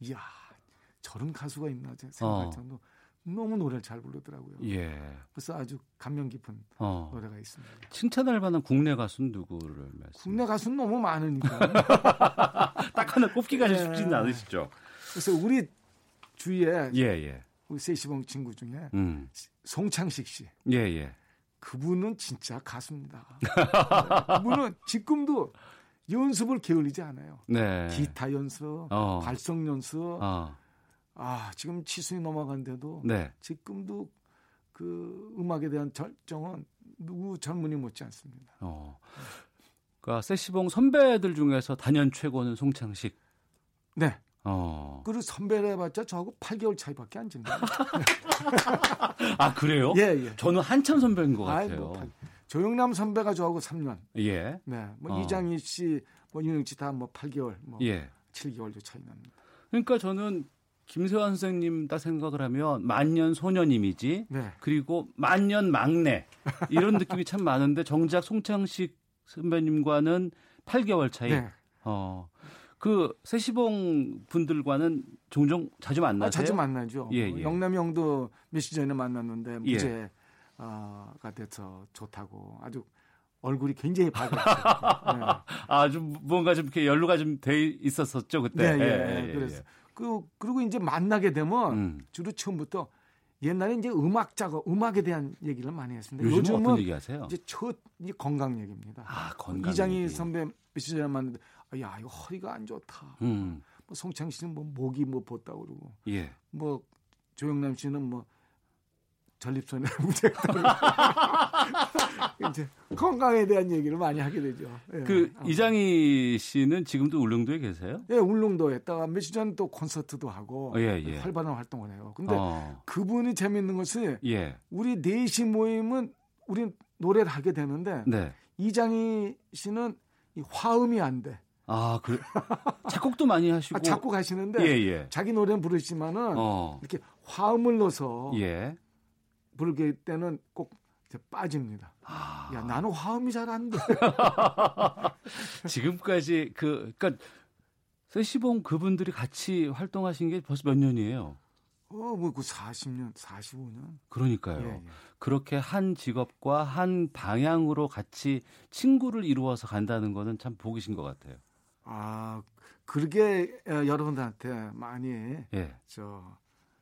이야 저런 가수가 있나 생각할 어. 정도 너무 노래를 잘 부르더라고요. 예. 그래서 아주 감명 깊은 어. 노래가 있습니다. 칭찬할 만한 국내 가수는 누구를 말씀하세요? 국내 가수는 너무 많으니까 딱 하나 꼽기가 쉽지는 예. 않으시죠. 그래서 우리 주위에 예, 예. 우리 세시봉 친구 중에 음. 송창식 씨 예, 예. 그분은 진짜 가수입니다. 그분은 지금도 연습을 게을리지 않아요. 네. 기타 연습, 어. 발성 연습. 어. 아, 지금 치수에 넘어간데도 네. 지금도 그 음악에 대한 절정은 누구 젊은이 못지 않습니다. 어. 그러니까 세시봉 선배들 중에서 단연 최고는 송창식. 네. 어. 그리고 선배를 해봤자 저하고 팔 개월 차이밖에 안 집니다. 아, 그래요? 예, 예. 저는 한참 선배인 것 아이, 같아요. 뭐, 조영남 선배가 저하고 삼 년. 예. 네. 뭐, 어. 이장희 씨, 뭐, 윤영 씨 다 뭐, 팔 개월, 뭐, 예. 칠 개월도 차이 납니다. 그러니까 저는 김세환 선생님 다 생각을 하면 만년 소년 이미지, 네. 그리고 만년 막내, 이런 느낌이 참 많은데, 정작 송창식 선배님과는 팔 개월 차이. 네. 어. 그 세시봉 분들과는 종종 자주 만나세요? 아, 자주 만나죠. 예, 예. 영남이 형도 몇 시 전에 만났는데 무죄가 예. 돼서 좋다고 아주 얼굴이 굉장히 밝았어요. 네. 아, 좀 뭔가 좀 이렇게 연루가 좀 돼 있었었죠 그때. 네, 예, 예, 예, 예, 그래서 예, 예. 그 그리고 이제 만나게 되면 음. 주로 처음부터 옛날에 이제 음악 작업, 음악에 대한 얘기를 많이 했습니다. 요즘은, 요즘은 어떤 얘기하세요? 이제 첫 이제 건강 얘기입니다. 아, 건강. 이장희 얘기. 선배 며칠 전에 만났는데, 아, 야, 이거 허리가 안 좋다. 음. 뭐 송창식 씨는 뭐 목이 뭐 벗다 그러고, 예. 뭐 조영남 씨는 뭐 전립선에 문제가 이제 건강에 대한 얘기를 많이 하게 되죠. 예. 그 아무튼. 이장희 씨는 지금도 울릉도에 계세요? 예, 울릉도에 있다가 며칠 전 또 콘서트도 하고 예, 예. 활발한 활동을 해요. 근데 어. 그분이 재밌는 것은 예. 우리 넷이 모임은 우리 노래를 하게 되는데 네. 이장희 씨는 이 화음이 안 돼. 아, 그 작곡도 많이 하시고 아, 작곡 하시는데 예, 예. 자기 노래는 부르시지만은 어. 이렇게 화음을 넣어서 예. 부르게 때는 꼭 빠집니다. 아... 야, 나는 화음이 잘 안 돼. 지금까지 그 그러니까 세시봉 그분들이 같이 활동하신 게 벌써 몇 년이에요? 어, 뭐 그 사십 년, 사십오 년. 그러니까요. 예, 예. 그렇게 한 직업과 한 방향으로 같이 친구를 이루어서 간다는 거는 참 복이신 것 같아요. 아, 그렇게 여러분들한테 많이 예. 저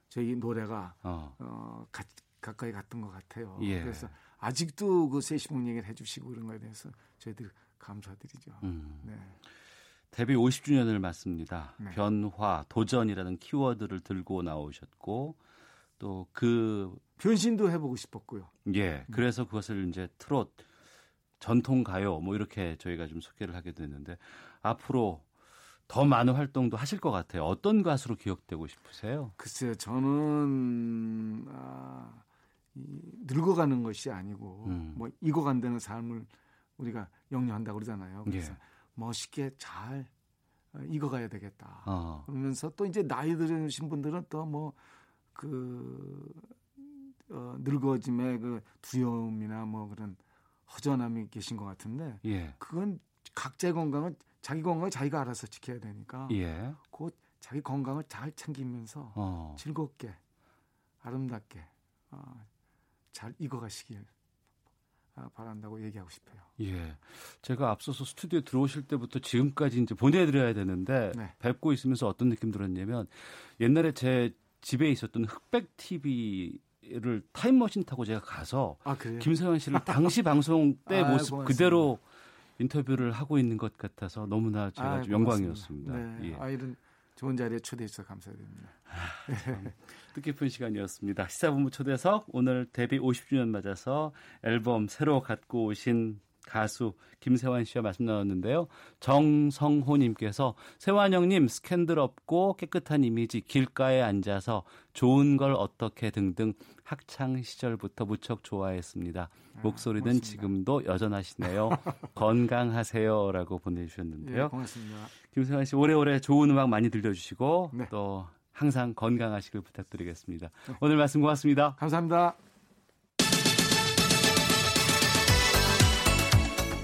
저희 노래가 어, 어 같이 가까이 갔던 것 같아요. 예. 그래서 아직도 그 세시봉 얘기를 해주시고 그런 거에 대해서 저희들 감사드리죠. 음. 네. 데뷔 오십 주년을 맞습니다. 네. 변화, 도전이라는 키워드를 들고 나오셨고 또 그 변신도 해보고 싶었고요. 예. 음. 그래서 그것을 이제 트롯, 전통 가요 뭐 이렇게 저희가 좀 소개를 하게 됐는데 앞으로 더 많은 활동도 하실 것 같아요. 어떤 가수로 기억되고 싶으세요? 글쎄요, 저는 아. 늙어가는 것이 아니고 음. 뭐 익어간다는 삶을 우리가 영유한다고 그러잖아요. 그래서 예. 멋있게 잘 익어가야 되겠다. 어. 그러면서 또 이제 나이 들으신 분들은 또 뭐 그 어, 늙어짐의 그 두려움이나 뭐 그런 허전함이 계신 것 같은데 예. 그건 각자의 건강은 자기 건강을 자기가 알아서 지켜야 되니까 예. 곧 자기 건강을 잘 챙기면서 어. 즐겁게 아름답게 어, 잘 익어가시길 바란다고 얘기하고 싶어요. 예, 제가 앞서서 스튜디오에 들어오실 때부터 지금까지 이제 보내드려야 되는데 네. 뵙고 있으면서 어떤 느낌 들었냐면 옛날에 제 집에 있었던 흑백 티비를 타임머신 타고 제가 가서 아, 김서현 씨를 당시 방송 때 아, 모습 고맙습니다. 그대로 인터뷰를 하고 있는 것 같아서 너무나 제가 아, 좀 영광이었습니다. 네. 예. 아, 이런 좋은 자리에 초대해 주셔서 감사드립니다. 아, 뜻깊은 시간이었습니다. 시사본부 초대석 오늘 데뷔 오십 주년 맞아서 앨범 새로 갖고 오신 가수 김세환 씨와 말씀 나눴는데요. 정성호님께서 세환 형님 스캔들 없고 깨끗한 이미지 길가에 앉아서 좋은 걸 어떻게 등등 학창 시절부터 무척 좋아했습니다. 목소리는 아, 지금도 여전하시네요. 건강하세요라고 보내주셨는데요. 네, 고맙습니다. 김세환 씨 오래오래 좋은 음악 많이 들려주시고 네. 또 항상 건강하시길 부탁드리겠습니다. 네. 오늘 말씀 고맙습니다. 감사합니다.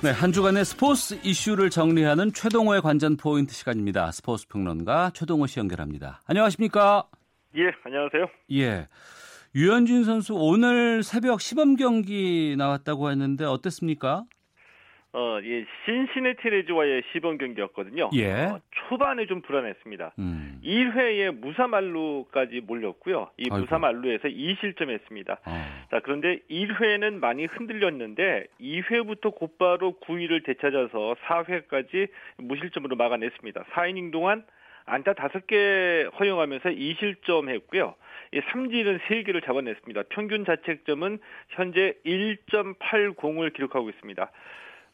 네, 한 주간의 스포츠 이슈를 정리하는 최동호의 관전 포인트 시간입니다. 스포츠 평론가 최동호 씨 연결합니다. 안녕하십니까? 예, 안녕하세요. 예, 류현진 선수 오늘 새벽 시범 경기 나왔다고 했는데 어땠습니까? 어, 예, 신시내티 레즈와의 시범 경기였거든요. 예. 어, 초반에 좀 불안했습니다. 음. 일 회에 무사말루까지 몰렸고요. 이 아이고. 무사말루에서 이 실점했습니다. 아. 자, 그런데 일 회는 많이 흔들렸는데 이 회부터 곧바로 구 위를 되찾아서 사 회까지 무실점으로 막아냈습니다. 사 이닝 동안 안타 다섯 개 허용하면서 이 실점했고요. 이 삼진은 세 개를 잡아냈습니다. 평균 자책점은 현재 일 점 팔공을 기록하고 있습니다.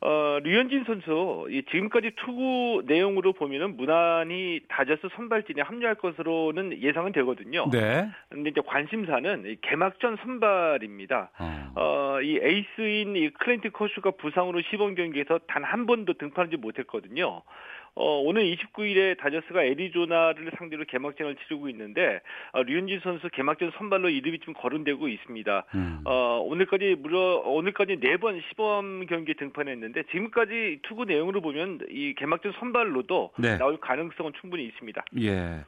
어, 류현진 선수 이 지금까지 투구 내용으로 보면은 무난히 다저스 선발진에 합류할 것으로는 예상은 되거든요. 네. 근데 이제 관심사는 이 개막전 선발입니다. 아. 어, 이 에이스인 이 클린트 커쇼가 부상으로 시범 경기에서 단 한 번도 등판하지 못했거든요. 어, 오늘 이십구 일에 다저스가 애리조나를 상대로 개막전을 치르고 있는데 어, 류현진 선수 개막전 선발로 이름이 좀 거론되고 있습니다. 음. 어, 오늘까지 무려 오늘까지 네 번 시범 경기에 등판했는데 지금까지 투구 내용으로 보면 이 개막전 선발로도 네. 나올 가능성은 충분히 있습니다. 예,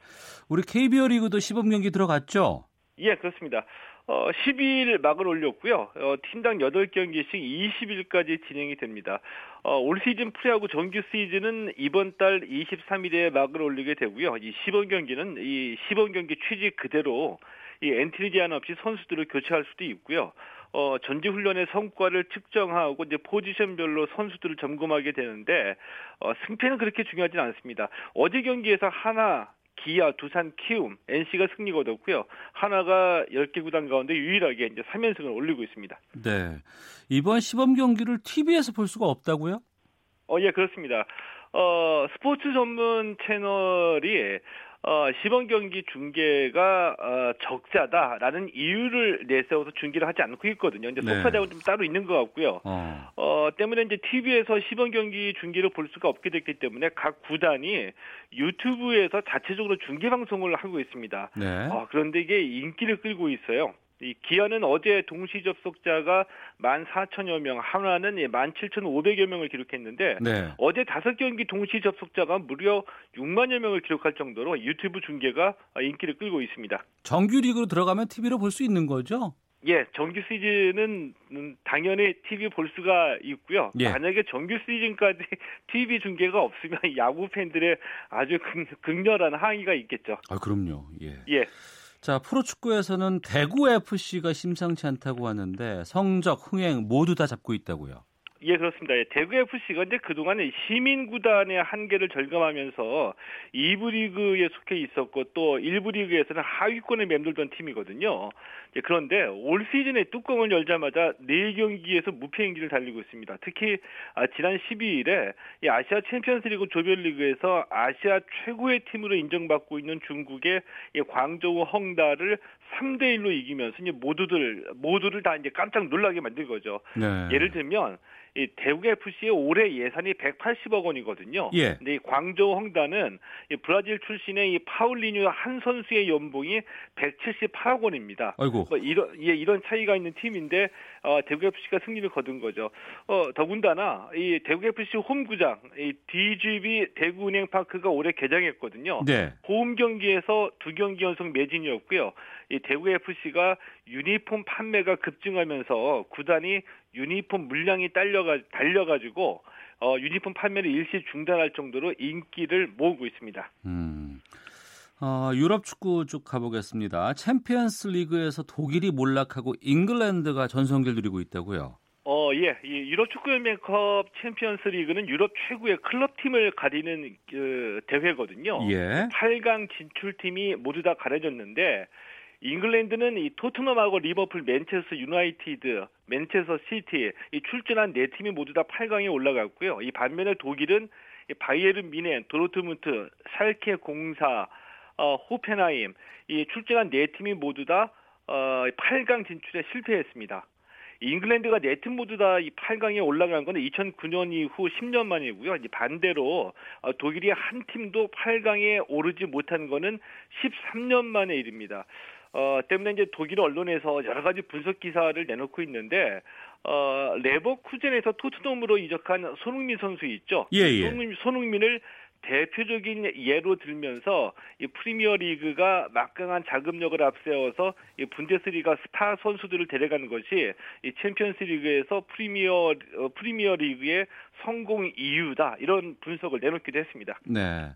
우리 케이비오 리그도 시범 경기 들어갔죠? 예, 그렇습니다. 어, 십이 일 막을 올렸고요. 어, 팀당 여덟 경기씩 이십 일까지 진행이 됩니다. 어, 올 시즌 프리하고 정규 시즌은 이번 달 이십삼 일에 막을 올리게 되고요. 이 시범 경기는 이 시범 경기 취지 그대로 이 엔트리 제한 없이 선수들을 교체할 수도 있고요. 어, 전지 훈련의 성과를 측정하고 이제 포지션별로 선수들을 점검하게 되는데 어, 승패는 그렇게 중요하진 않습니다. 어제 경기에서 하나 기아, 두산, 키움, 엔씨가 승리가 얻었고요. 하나가 열 개 구단 가운데 유일하게 이제 삼 연승을 올리고 있습니다. 네. 이번 시범 경기를 티비에서 볼 수가 없다고요? 어, 예, 그렇습니다. 어, 스포츠 전문 채널이 어, 시범 경기 중계가 어, 적자다라는 이유를 내세워서 중계를 하지 않고 있거든요. 이제 속사정은 네. 좀 따로 있는 것 같고요. 어. 어, 때문에 이제 티비에서 시범 경기 중계를 볼 수가 없게 됐기 때문에 각 구단이 유튜브에서 자체적으로 중계 방송을 하고 있습니다. 네. 어, 그런데 이게 인기를 끌고 있어요. 이 기아는 어제 동시 접속자가 만 사천여 명, 한화는 만 칠천오백여 명을 기록했는데 네. 어제 다섯 경기 동시 접속자가 무려 육만여 명을 기록할 정도로 유튜브 중계가 인기를 끌고 있습니다. 정규 리그로 들어가면 티비로 볼 수 있는 거죠? 예, 정규 시즌은 당연히 티비 볼 수가 있고요. 예. 만약에 정규 시즌까지 티비 중계가 없으면 야구 팬들의 아주 극렬한 항의가 있겠죠. 아, 그럼요. 예. 예. 자, 프로축구에서는 대구에프씨가 심상치 않다고 하는데 성적, 흥행 모두 다 잡고 있다고요? 예, 그렇습니다. 예, 대구에프씨가 이제 그동안 시민구단의 한계를 절감하면서 이 부 리그에 속해 있었고 또 일 부 리그에서는 하위권에 맴돌던 팀이거든요. 예, 그런데 올 시즌에 뚜껑을 열자마자 네 경기에서 무패 행진을 달리고 있습니다. 특히 아, 지난 십이 일에 이 아시아 챔피언스리그 조별리그에서 아시아 최고의 팀으로 인정받고 있는 중국의 이 광저우 헝다를 삼 대 일로 이기면서 이제 모두들, 모두를 다 이제 깜짝 놀라게 만든 거죠. 네. 예를 들면 이 대구에프씨의 올해 예산이 백팔십억 원이거든요. 예. 근데 이 광저우 헝다는 이 브라질 출신의 이 파울리뉴 한 선수의 연봉이 백칠십팔억 원입니다. 아이고. 뭐 이런, 예, 이런 차이가 있는 팀인데 어, 대구에프씨가 승리를 거둔 거죠. 어, 더군다나 이 대구에프씨 홈구장 이 디지비 대구은행파크가 올해 개장했거든요. 네. 홈 경기에서 두 경기 연속 매진이었고요. 이 대구에프씨가 유니폼 판매가 급증하면서 구단이 유니폼 물량이 딸려가, 달려가지고 어, 유니폼 판매를 일시 중단할 정도로 인기를 모으고 있습니다. 음, 어, 유럽 축구 쭉 가보겠습니다. 챔피언스 리그에서 독일이 몰락하고 잉글랜드가 전성기를 누리고 있다고요? 어, 예. 이 유럽 축구연맹컵 챔피언스 리그는 유럽 최고의 클럽팀을 가리는 그 대회거든요. 예. 팔 강 진출팀이 모두 다 가려졌는데 잉글랜드는 이 토트넘하고 리버풀, 맨체스터 유나이티드, 맨체스터 시티 이 출전한 네 팀이 모두 다 팔 강에 올라갔고요. 이 반면에 독일은 이 바이에른 미넨, 도르트문트, 샬케 공사, 어, 호펜하임 이 출전한 네 팀이 모두 다 어, 팔 강 진출에 실패했습니다. 잉글랜드가 네 팀 모두 다 이 팔 강에 올라간 건 이천구 년 이후 십 년 만이고요. 이제 반대로 독일이 한 팀도 팔 강에 오르지 못한 거는 십삼 년 만의 일입니다. 어, 때문에 이제 독일 언론에서 여러 가지 분석 기사를 내놓고 있는데 어, 레버쿠젠에서 토트넘으로 이적한 손흥민 선수 있죠. 예, 예. 손흥민, 손흥민을 대표적인 예로 들면서 이 프리미어리그가 막강한 자금력을 앞세워서 이 분데스리가 스타 선수들을 데려가는 것이 이 챔피언스리그에서 프리미어 어, 프리미어리그의 성공 이유다 이런 분석을 내놓기도 했습니다. 네.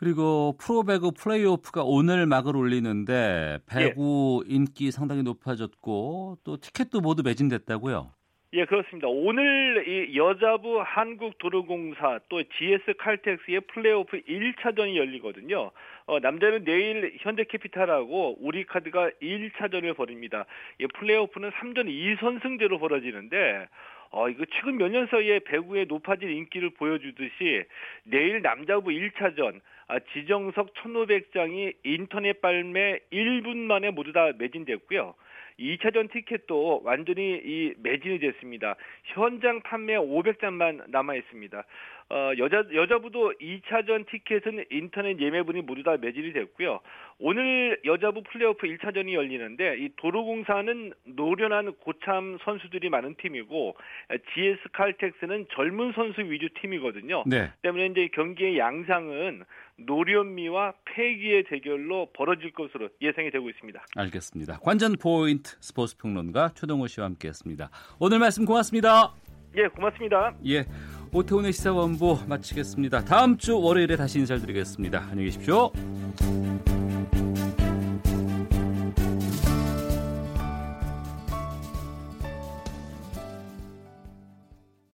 그리고 프로배구 플레이오프가 오늘 막을 올리는데 배구 예. 인기 상당히 높아졌고 또 티켓도 모두 매진됐다고요? 예, 그렇습니다. 오늘 이 여자부 한국도로공사 또 지에스칼텍스의 플레이오프 일 차전이 열리거든요. 어, 남자는 내일 현대캐피탈하고 우리카드가 일 차전을 벌입니다. 예, 플레이오프는 삼 전 이 선승제로 벌어지는데 어, 이거 최근 몇 년 사이에 배구의 높아진 인기를 보여주듯이 내일 남자부 일 차전 아, 지정석 천오백 장이 인터넷 발매 일 분 만에 모두 다 매진됐고요. 이 차전 티켓도 완전히 이 매진이 됐습니다. 현장 판매 오백 장만 남아 있습니다. 어, 여자, 여자부도 이 차전 티켓은 인터넷 예매분이 모두 다 매진이 됐고요. 오늘 여자부 플레이오프 일 차전이 열리는데 이 도로공사는 노련한 고참 선수들이 많은 팀이고 지에스칼텍스는 젊은 선수 위주 팀이거든요. 네. 때문에 이제 경기의 양상은 노련미와 패기의 대결로 벌어질 것으로 예상이 되고 있습니다. 알겠습니다. 관전 포인트 스포츠 평론가 최동호 씨와 함께했습니다. 오늘 말씀 고맙습니다. 예, 고맙습니다. 예, 오태훈의 시사본부 마치겠습니다. 다음 주 월요일에 다시 인사드리겠습니다. 안녕히 계십시오.